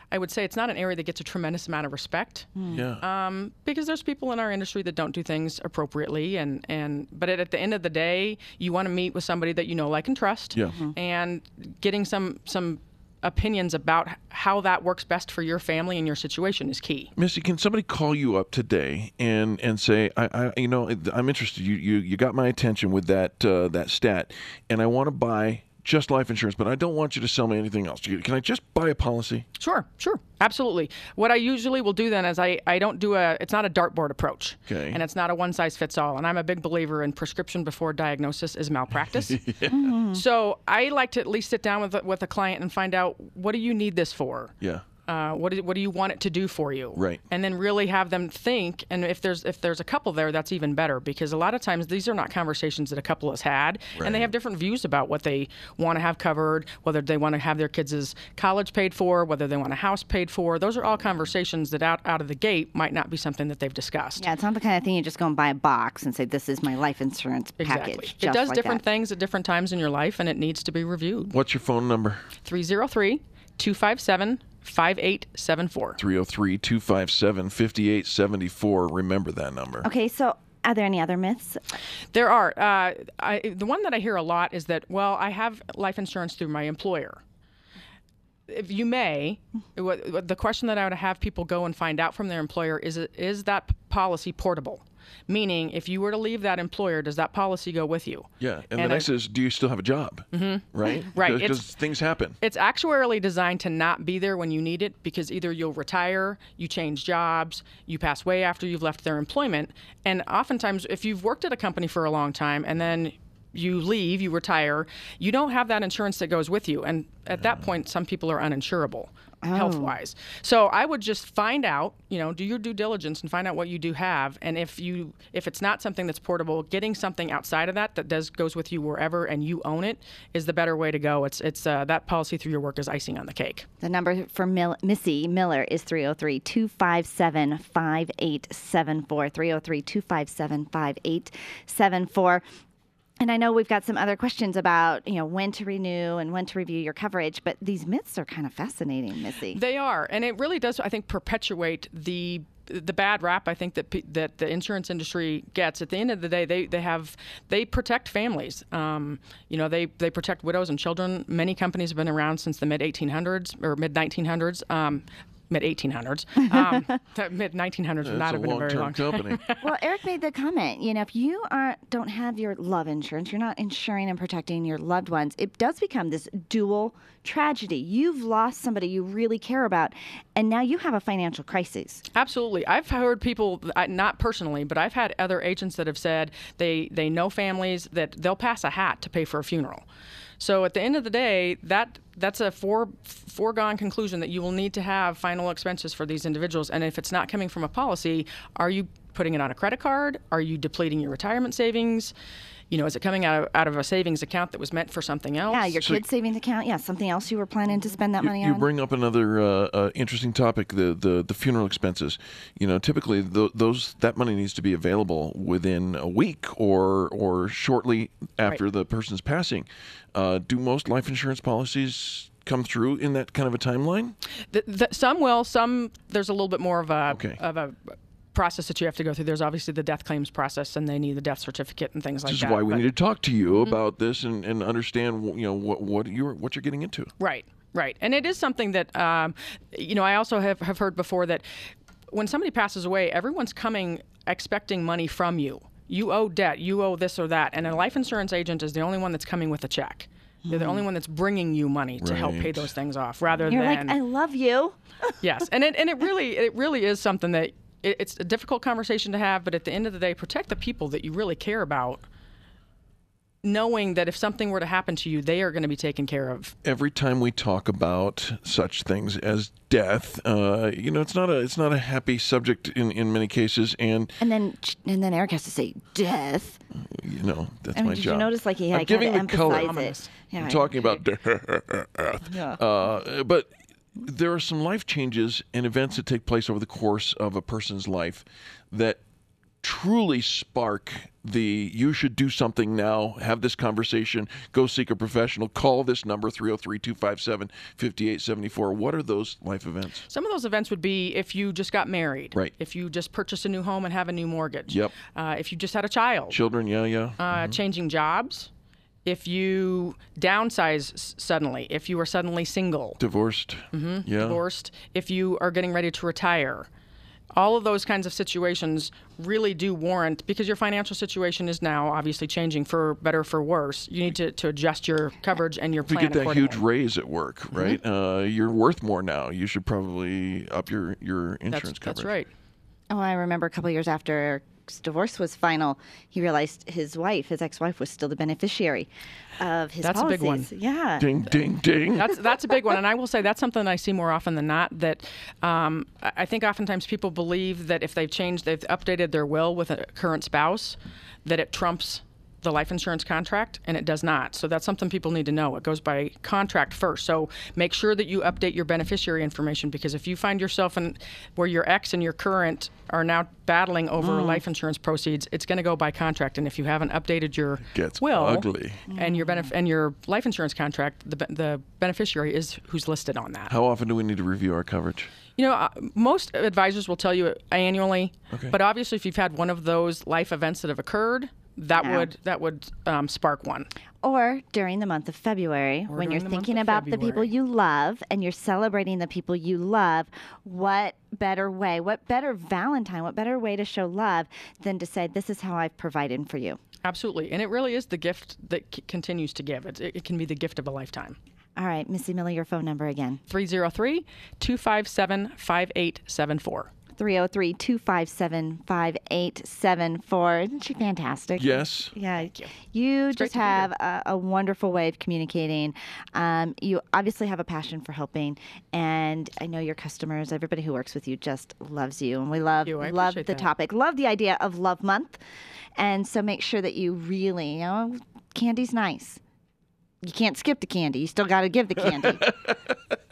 I would say it's not an area that gets a tremendous amount of respect. Mm. Yeah. Um, because there's people in our industry that don't do things appropriately, and, and but at, at the end of the day, you want to meet with somebody that you know, like, and trust. Yeah. Mm-hmm. And getting some some opinions about how that works best for your family and your situation is key. Missy, can somebody call you up today and and say, I, I you know, I'm interested. You you you got my attention with that uh, that stat, and I want to buy just life insurance, but I don't want you to sell me anything else. Can I just buy a policy? Sure, sure. Absolutely. What I usually will do then is I, I don't do a, it's not a dartboard approach. Okay. And it's not a one size fits all. And I'm a big believer in prescription before diagnosis is malpractice. yeah. mm-hmm. So I like to at least sit down with, with a client and find out, what do you need this for? Yeah. Uh, what do, what do you want it to do for you? Right. And then really have them think. And if there's if there's a couple there, that's even better, because a lot of times these are not conversations that a couple has had, right. and they have different views about what they want to have covered, whether they want to have their kids' college paid for, whether they want a house paid for. Those are all conversations that out, out of the gate might not be something that they've discussed. Yeah, it's not the kind of thing you just go and buy a box and say, this is my life insurance package. Exactly. Just it does like different that. things at different times in your life, and it needs to be reviewed. What's your phone number? three oh three, two five seven, five eight seven four. five eight seven four three oh three, two five seven, five eight seven four. Remember that number. Okay, so are there any other myths? There are. Uh, I, the one that I hear a lot is that, well, I have life insurance through my employer. If you may, the question that I would have people go and find out from their employer is, is that policy portable? Meaning, if you were to leave that employer, does that policy go with you? Yeah. And, and the next I, is, do you still have a job? Mm-hmm. Right? Right. Because things happen. It's actuarially designed to not be there when you need it, because either you'll retire, you change jobs, you pass away after you've left their employment. And oftentimes, if you've worked at a company for a long time and then you leave, you retire, you don't have that insurance that goes with you. And at yeah. that point, some people are uninsurable. oh. health-wise. So I would just find out, you know, do your due diligence and find out what you do have. And if you, if it's not something that's portable, getting something outside of that that does goes with you wherever and you own it is the better way to go. It's it's uh, that policy through your work is icing on the cake. The number for Mil- Missy Miller is three oh three, two five seven, five eight seven four, three oh three, two five seven, five eight seven four. And I know we've got some other questions about, you know, when to renew and when to review your coverage, but these myths are kind of fascinating, Missy. They are, and it really does, I think, perpetuate the the bad rap I think that that the insurance industry gets. At the end of the day, they they have they protect families. Um, you know, they they protect widows and children. Many companies have been around since the mid eighteen hundreds or mid nineteen hundreds. Um, Mid eighteen hundreds, um, mid nineteen hundreds would not have been a very long company. Well, Eric made the comment. You know, if you aren't don't have your love insurance, you're not insuring and protecting your loved ones. It does become this dual tragedy. You've lost somebody you really care about, and now you have a financial crisis. Absolutely, I've heard people, not personally, but I've had other agents that have said they they know families that they'll pass a hat to pay for a funeral. So at the end of the day, that that's a fore, foregone conclusion that you will need to have final expenses for these individuals. And if it's not coming from a policy, are you putting it on a credit card? Are you depleting your retirement savings? You know, is it coming out of, out of a savings account that was meant for something else? Yeah, your so kid's savings account. Yeah, something else you were planning to spend that you, money on. You bring up another uh, uh, interesting topic, the, the the funeral expenses. You know, typically th- those that money needs to be available within a week or or shortly after right. the person's passing. Uh, do most life insurance policies come through in that kind of a timeline? The, the, some will. Some, there's a little bit more of a okay. of a... process that you have to go through. There's obviously the death claims process, and they need the death certificate and things like that. This is why we need to talk to you mm-hmm. about this and, and understand, you know, what what you're what you're getting into. Right, right, and it is something that, um, you know, I also have, have heard before that when somebody passes away, everyone's coming expecting money from you. You owe debt, you owe this or that, and a life insurance agent is the only one that's coming with a check. They're the only one that's bringing you money to right. help pay those things off, rather you're than like, I love you. Yes, and it and it really it really is something that. It's a difficult conversation to have, but at the end of the day, protect the people that you really care about, knowing that if something were to happen to you, they are going to be taken care of. Every time we talk about such things as death, uh, you know, it's not a it's not a happy subject in, in many cases, and and then and then Eric has to say death. You know, that's I mean, my did job. Did you notice, like he had like, giving the color? It. Yeah, I'm right. talking about death, yeah. uh, but. There are some life changes and events that take place over the course of a person's life that truly spark the you should do something now, have this conversation, go seek a professional, call this number three oh three, two five seven, five eight seven four. What are those life events? Some of those events would be if you just got married, right? If you just purchased a new home and have a new mortgage, yep. Uh, if you just had a child, children, yeah, yeah, uh, mm-hmm. changing jobs. If you downsize suddenly, if you are suddenly single. Divorced. Mm-hmm. Yeah. Divorced. If you are getting ready to retire. All of those kinds of situations really do warrant, because your financial situation is now obviously changing for better or for worse. You need to, to adjust your coverage and your plan accordingly. If you get that huge raise at work, right? Mm-hmm. Uh, you're worth more now. You should probably up your, your insurance that's, coverage. That's right. Oh, I remember a couple of years after divorce was final, he realized his wife, his ex-wife, was still the beneficiary of his that's policies. That's a big one. Yeah. Ding, ding, ding. That's that's a big one. And I will say that's something I see more often than not, that um, I think oftentimes people believe that if they've changed, they've updated their will with a current spouse, that it trumps the life insurance contract, and it does not. So that's something people need to know. It goes by contract first. So make sure that you update your beneficiary information, because if you find yourself in where your ex and your current are now battling over mm. life insurance proceeds, it's going to go by contract. And if you haven't updated your will ugly. and your benef- and your life insurance contract, the be- the beneficiary is who's listed on that. How often do we need to review our coverage? You know, uh, most advisors will tell you annually, okay. but obviously if you've had one of those life events that have occurred, That yeah. would that would um, spark one. Or during the month of February, or when you're thinking about February. The people you love and you're celebrating the people you love, what better way, what better Valentine, what better way to show love than to say, this is how I've provided for you. Absolutely. And it really is the gift that c- continues to give. It, it can be the gift of a lifetime. All right, Missy Miller, your phone number again. three oh three, two five seven, five eight seven four. three oh three, two five seven, five eight seven four. Isn't she fantastic? Yes. Yeah. Thank you. You it's just have a, a wonderful way of communicating. Um, you obviously have a passion for helping, and I know your customers, everybody who works with you just loves you, and we love, you, love the that. topic, love the idea of Love Month, and so make sure that you really, you know, candy's nice. You can't skip the candy. You still got to give the candy.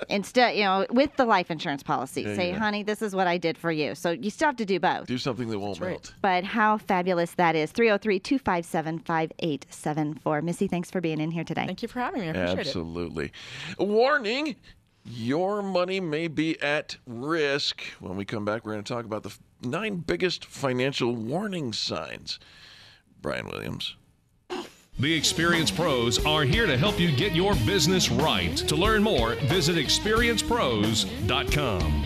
Instead, you know, with the life insurance policy, yeah, say, yeah. honey, this is what I did for you. So you still have to do both. Do something that won't melt. But how fabulous that is. three oh three, two five seven, five eight seven four. Missy, thanks for being in here today. Thank you for having me. I appreciate Absolutely. it. Absolutely. Warning, your money may be at risk. When we come back, we're going to talk about the nine biggest financial warning signs. Brian Williams. The Experience Pros are here to help you get your business right. To learn more, visit experience pros dot com.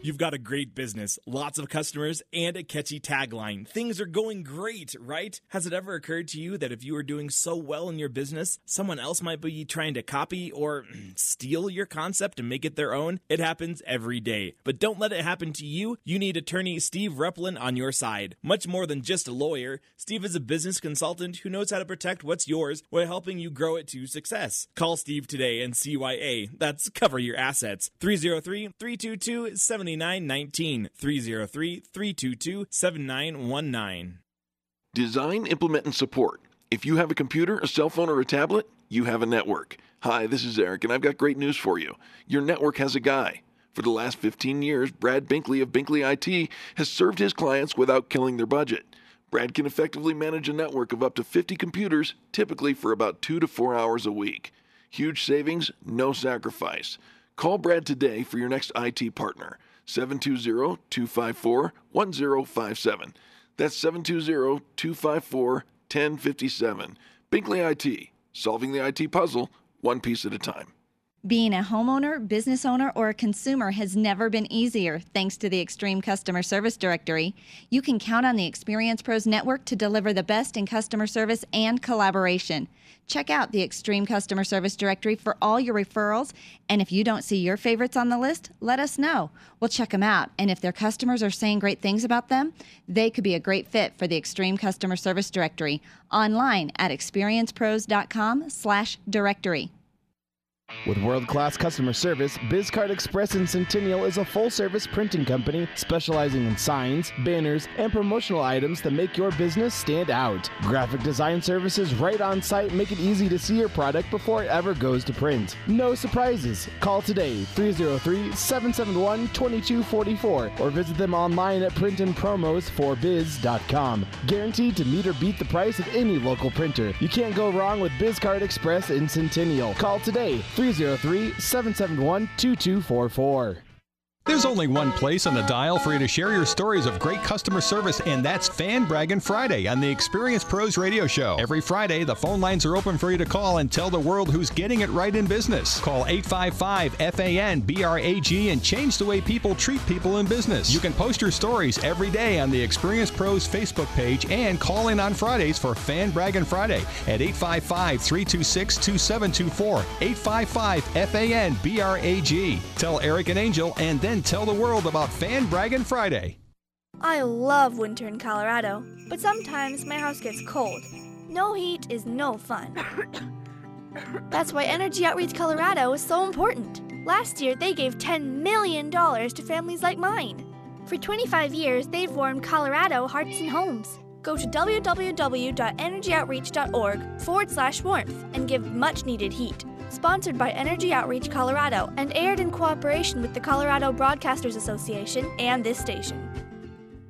You've got a great business, lots of customers, and a catchy tagline. Things are going great, right? Has it ever occurred to you that if you are doing so well in your business, someone else might be trying to copy or steal your concept and make it their own? It happens every day. But don't let it happen to you. You need attorney Steve Replin on your side. Much more than just a lawyer, Steve is a business consultant who knows how to protect what's yours while helping you grow it to success. Call Steve today and C Y A. That's cover your assets. three oh three, three two two, seven eight eight eight. three oh three, three two two, seven nine one nine. Design, implement, and support. If you have a computer, a cell phone, or a tablet, you have a network. Hi, this is Eric, and I've got great news for you. Your network has a guy. For the last fifteen years, Brad Binkley of Binkley I T has served his clients without killing their budget. Brad can effectively manage a network of up to fifty computers, typically for about two to four hours a week. Huge savings, no sacrifice. Call Brad today for your next I T partner. seven two zero, two five four, one zero five seven. That's seven two zero, two five four, one zero five seven. Binkley I T, solving the I T puzzle one piece at a time. Being a homeowner, business owner, or a consumer has never been easier thanks to the Extreme Customer Service Directory. You can count on the Experience Pros Network to deliver the best in customer service and collaboration. Check out the Extreme Customer Service Directory for all your referrals, and if you don't see your favorites on the list, let us know. We'll check them out, and if their customers are saying great things about them, they could be a great fit for the Extreme Customer Service Directory online at experience pros dot com slash directory. With world-class customer service, BizCard Express in Centennial is a full-service printing company specializing in signs, banners, and promotional items that make your business stand out. Graphic design services right on site make it easy to see your product before it ever goes to print. No surprises. Call today, three oh three, seven seven one, two two four four, or visit them online at print and promos for biz dot com. Guaranteed to meet or beat the price of any local printer. You can't go wrong with BizCard Express in Centennial. Call today, three oh three, seven seven one, two two four four. There's only one place on the dial for you to share your stories of great customer service, and that's Fan Braggin' Friday on the Experience Pros Radio Show. Every Friday, the phone lines are open for you to call and tell the world who's getting it right in business. Call eight five five, F A N, B R A G and change the way people treat people in business. You can post your stories every day on the Experience Pros Facebook page and call in on Fridays for Fan Braggin' Friday at eight five five, three two six, two seven two four, eight five five, F A N, B R A G. Tell Eric and Angel, and then tell the world about Fan Braggin' Friday. I love winter in Colorado, but sometimes my house gets cold. No heat is no fun. That's why Energy Outreach Colorado is so important. Last year, they gave ten million dollars to families like mine. For twenty-five years, they've warmed Colorado hearts and homes. Go to w w w dot energy outreach dot org forward slash warmth and give much-needed heat. Sponsored by Energy Outreach Colorado and aired in cooperation with the Colorado Broadcasters Association and this station.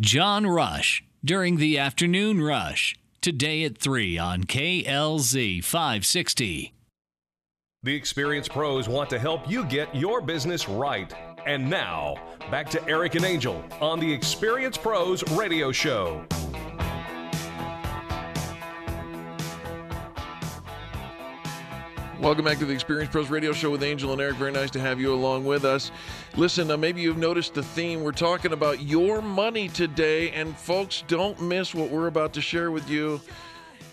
John Rush, during the afternoon rush, today at three on K L Z five sixty. The Experience Pros want to help you get your business right. And now, back to Eric and Angel on the Experience Pros Radio Show. Welcome back to the Experience Pros Radio Show with Angel and Eric. Very nice to have you along with us. Listen, uh, maybe you've noticed the theme. We're talking about your money today, and folks, don't miss what we're about to share with you,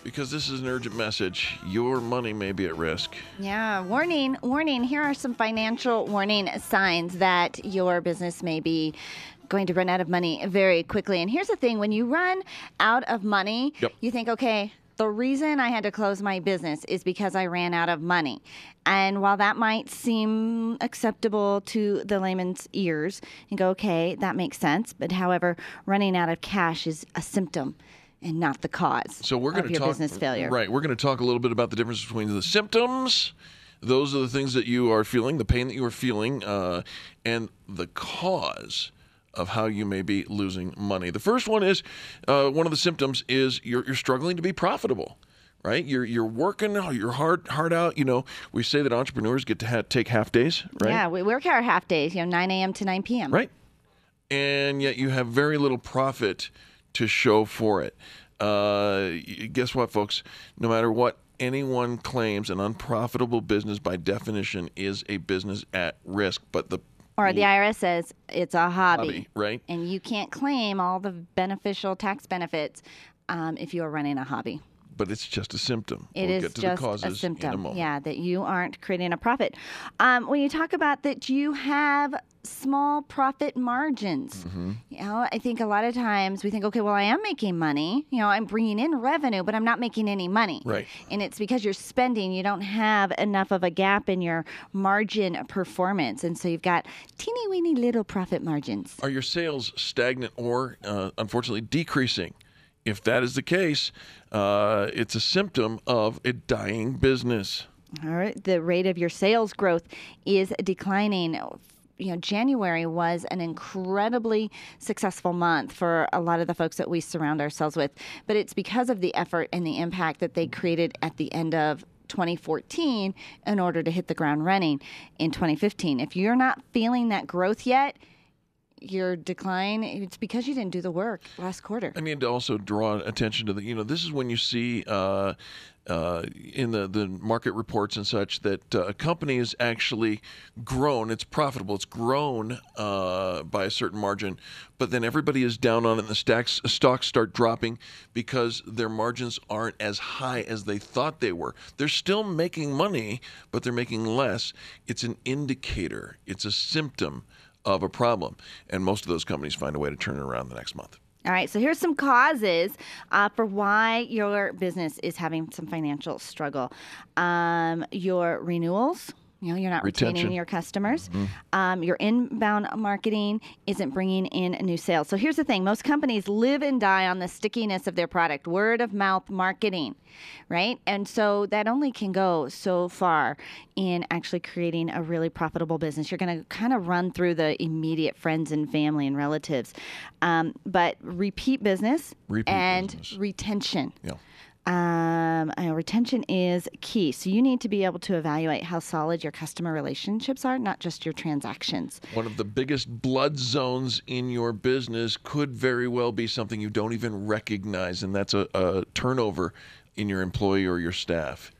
because this is an urgent message. Your money may be at risk. Yeah, warning, warning. Here are some financial warning signs that your business may be going to run out of money very quickly. And here's the thing. When you run out of money, yep. you think, okay, the reason I had to close my business is because I ran out of money. And while that might seem acceptable to the layman's ears and go, okay, that makes sense. But however, running out of cash is a symptom and not the cause so we're of your talk, business failure. Right. We're going to talk a little bit about the difference between the symptoms. Those are the things that you are feeling, the pain that you are feeling, uh, and the cause of how you may be losing money. The first one is, uh, one of the symptoms is you're, you're struggling to be profitable, right? You're you're working, you're hard hard out. You know, we say that entrepreneurs get to ha- take half days, right? Yeah, we work our half days, you know, nine a.m. to nine p.m. Right, and yet you have very little profit to show for it. Uh, guess what, folks? No matter what anyone claims, an unprofitable business by definition is a business at risk. But the or the I R S says it's a hobby, hobby right? And you can't claim all the beneficial tax benefits um, if you are running a hobby. But it's just a symptom. It we'll is get to just the causes a symptom. In a yeah, that you aren't creating a profit. Um, when you talk about that, you have small profit margins. Mm-hmm. You know, I think a lot of times we think, okay, well, I am making money. You know, I'm bringing in revenue, but I'm not making any money. Right. And it's because you're spending. You don't have enough of a gap in your margin performance, and so you've got teeny weeny little profit margins. Are your sales stagnant or, uh, unfortunately, decreasing? If that is the case, uh, it's a symptom of a dying business. All right. The rate of your sales growth is declining. You know, January was an incredibly successful month for a lot of the folks that we surround ourselves with. But it's because of the effort and the impact that they created at the end of twenty fourteen in order to hit the ground running in twenty fifteen. If you're not feeling that growth yet, your decline, it's because you didn't do the work last quarter. I need to also draw attention to the, you know, this is when you see uh, uh, in the, the market reports and such that uh, a company has actually grown, it's profitable, it's grown uh, by a certain margin, but then everybody is down on it and the stacks, stocks start dropping because their margins aren't as high as they thought they were. They're still making money, but they're making less. It's an indicator, it's a symptom of a problem, and most of those companies find a way to turn it around the next month. All right, so here's some causes uh, for why your business is having some financial struggle. Um, your renewals, you know, you're not Retention. retaining your customers. Mm-hmm. Um, your inbound marketing isn't bringing in new sales. So here's the thing. Most companies live and die on the stickiness of their product, word of mouth marketing, right? And so that only can go so far in actually creating a really profitable business. You're going to kind of run through the immediate friends and family and relatives. Um, but repeat business repeat and business. retention. Yeah. Um, uh, retention is key. So you need to be able to evaluate how solid your customer relationships are, not just your transactions. One of the biggest blood zones in your business could very well be something you don't even recognize, and that's a, a turnover in your employee or your staff.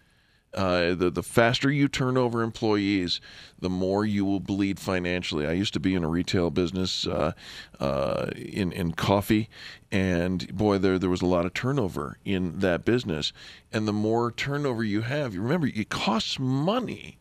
Uh, the, the faster you turn over employees, the more you will bleed financially. I used to be in a retail business uh, uh, in, in coffee, and boy, there, there was a lot of turnover in that business. And the more turnover you have, you remember, it costs money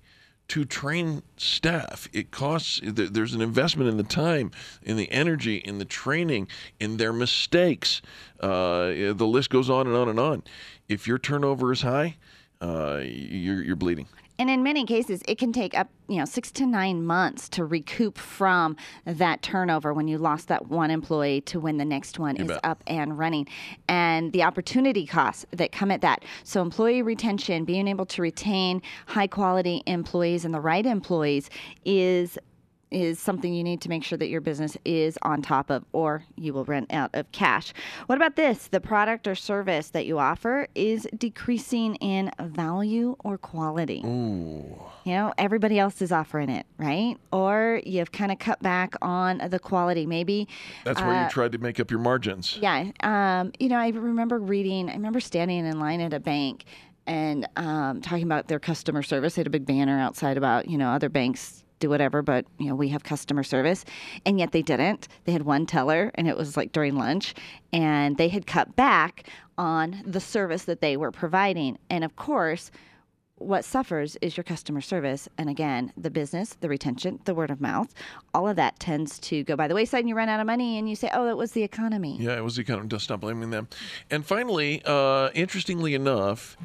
to train staff. It costs, there's an investment in the time, in the energy, in the training, in their mistakes. Uh, the list goes on and on and on. If your turnover is high, Uh, you're, you're bleeding. And in many cases, it can take up, you know, six to nine months to recoup from that turnover when you lost that one employee to when the next one you is bet. up and running. And the opportunity costs that come at that. So employee retention, being able to retain high-quality employees and the right employees is is something you need to make sure that your business is on top of, or you will run out of cash. What about this? The product or service that you offer is decreasing in value or quality. Ooh. You know, everybody else is offering it, right? Or you've kind of cut back on the quality. Maybe that's uh, where you tried to make up your margins. Yeah. Um, you know, I remember reading, I remember standing in line at a bank and um, talking about their customer service. They had a big banner outside about, you know, other banks do whatever, but, you know, we have customer service, and yet they didn't. They had one teller, and it was like during lunch, and they had cut back on the service that they were providing. And of course, what suffers is your customer service. And again, the business, the retention, the word of mouth, all of that tends to go by the wayside, and you run out of money and you say, oh, that was the economy. Yeah, it was the economy. Just stop blaming them. And finally, uh, interestingly enough,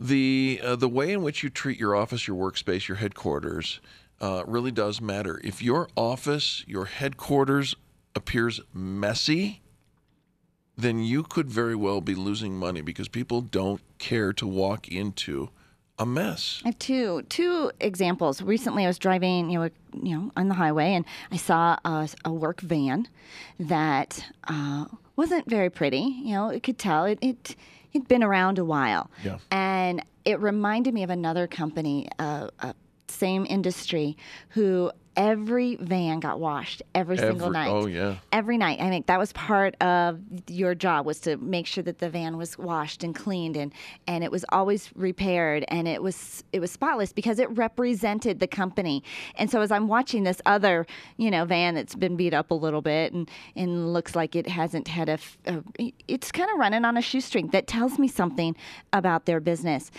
the uh, the way in which you treat your office, your workspace, your headquarters uh, really does matter. If your office, your headquarters appears messy, then you could very well be losing money because people don't care to walk into a mess. I have two two examples. Recently, I was driving, you know, you know, on the highway, and I saw a, a work van that uh, wasn't very pretty. You know, it could tell it it had been around a while, yeah. And it reminded me of another company, uh, uh, same industry, who. Every van got washed every, every single night. Oh, yeah. Every night. I mean, that was part of your job, was to make sure that the van was washed and cleaned, and, and it was always repaired, and it was it was spotless because it represented the company. And so as I'm watching this other, you know, van that's been beat up a little bit and, and looks like it hasn't had a, a it's kind of running on a shoestring, that tells me something about their business.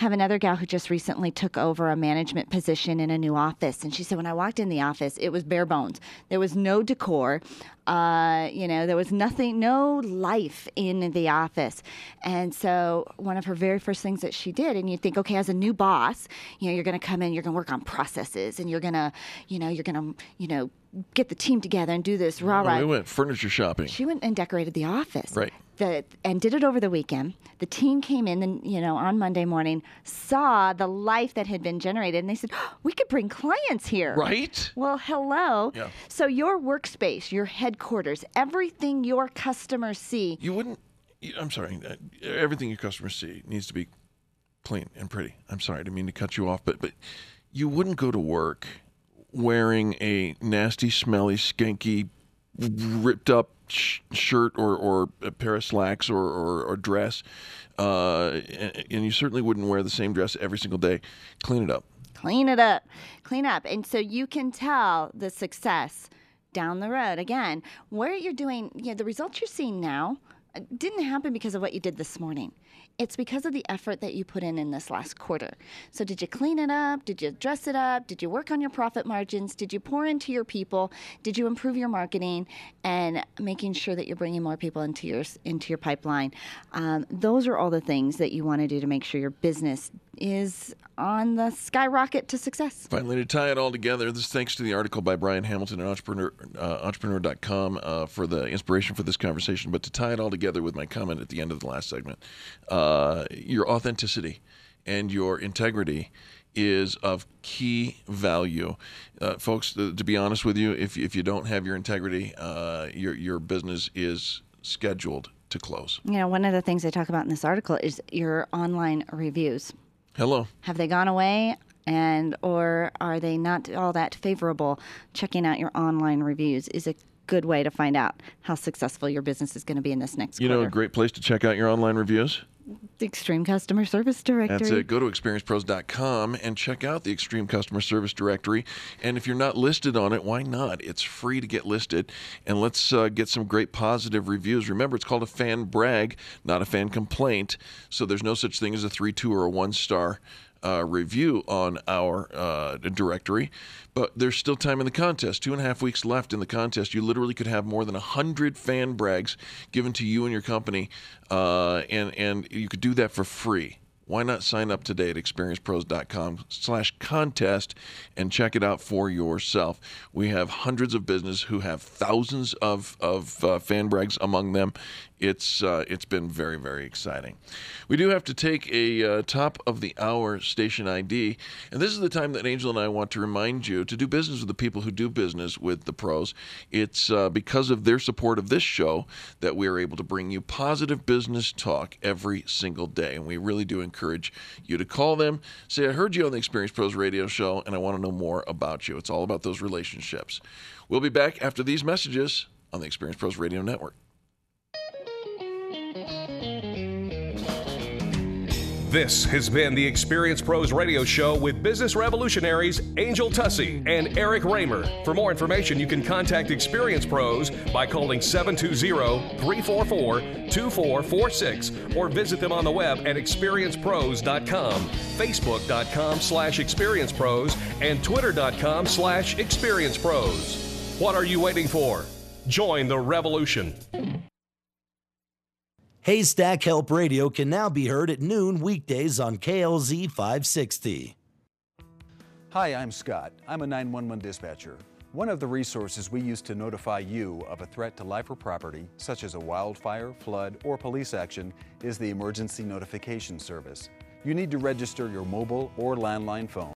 I have another gal who just recently took over a management position in a new office. And she said, when I walked in the office, it was bare bones. There was no decor. Uh, you know, there was nothing, no life in the office. And so one of her very first things that she did, and you think, okay, as a new boss, you know, you're going to come in, you're going to work on processes, and you're going to, you know, you're going to, you know, get the team together and do this rah rah. We went furniture shopping. She went and decorated the office. Right. The, and did it over the weekend. The team came in, and, you know, on Monday morning, saw the life that had been generated, and they said, oh, "We could bring clients here." Right. Well, hello. Yeah. So your workspace, your headquarters, everything your customers see. You wouldn't. I'm sorry. Everything your customers see needs to be clean and pretty. I'm sorry, I didn't mean to cut you off, but but you wouldn't go to work wearing a nasty, smelly, skanky, ripped up sh- shirt or, or a pair of slacks or, or, or dress. Uh, and, and you certainly wouldn't wear the same dress every single day. Clean it up. Clean it up. Clean up. And so you can tell the success down the road. Again, where you're doing, you know, the results you're seeing now didn't happen because of what you did this morning. It's because of the effort that you put in in this last quarter. So did you clean it up? Did you dress it up? Did you work on your profit margins? Did you pour into your people? Did you improve your marketing and making sure that you're bringing more people into your into your pipeline? Um, those are all the things that you want to do to make sure your business is on the skyrocket to success. Finally, to tie it all together, this is thanks to the article by Brian Hamilton at entrepreneur, uh, entrepreneur dot com uh, for the inspiration for this conversation. But to tie it all together with my comment at the end of the last segment, uh, your authenticity and your integrity is of key value. Uh, folks, th- to be honest with you, if, if you don't have your integrity, uh, your, your business is scheduled to close. You know, one of the things they talk about in this article is your online reviews. Hello. Have they gone away, and or are they not all that favorable? Checking out your online reviews is a good way to find out how successful your business is going to be in this next you quarter. You know, a great place to check out your online reviews? The Extreme Customer Service Directory. That's it. Go to experience pros dot com and check out the Extreme Customer Service Directory. And if you're not listed on it, why not? It's free to get listed. And let's uh, get some great positive reviews. Remember, it's called a fan brag, not a fan complaint. So there's no such thing as a three two or a one-star Uh, review on our uh, directory, but there's still time in the contest. Two and a half weeks left in the contest. You literally could have more than one hundred fan brags given to you and your company, uh, and, and you could do that for free. Why not sign up today at experience pros dot com slash contest and check it out for yourself. We have hundreds of businesses who have thousands of, of uh, fan brags among them. It's uh, it's been very, very exciting. We do have to take a uh, top of the hour station I D. And this is the time that Angel and I want to remind you to do business with the people who do business with the pros. It's uh, because of their support of this show that we are able to bring you positive business talk every single day. And we really do encourage you to call them. Say, I heard you on the Experience Pros radio show, and I want to know more about you. It's all about those relationships. We'll be back after these messages on the Experience Pros Radio Network. This has been the Experience Pros Radio Show with business revolutionaries Angel Tussey and Eric Raymer. For more information, you can contact Experience Pros by calling seven two zero, three four four, two four four six or visit them on the web at experience pros dot com, facebook dot com slash experience pros, and twitter dot com slash experience pros. What are you waiting for? Join the revolution. Haystack Help Radio can now be heard at noon weekdays on K L Z five sixty. Hi, I'm Scott. I'm a nine one one dispatcher. One of the resources we use to notify you of a threat to life or property, such as a wildfire, flood, or police action, is the Emergency Notification Service. You need to register your mobile or landline phone.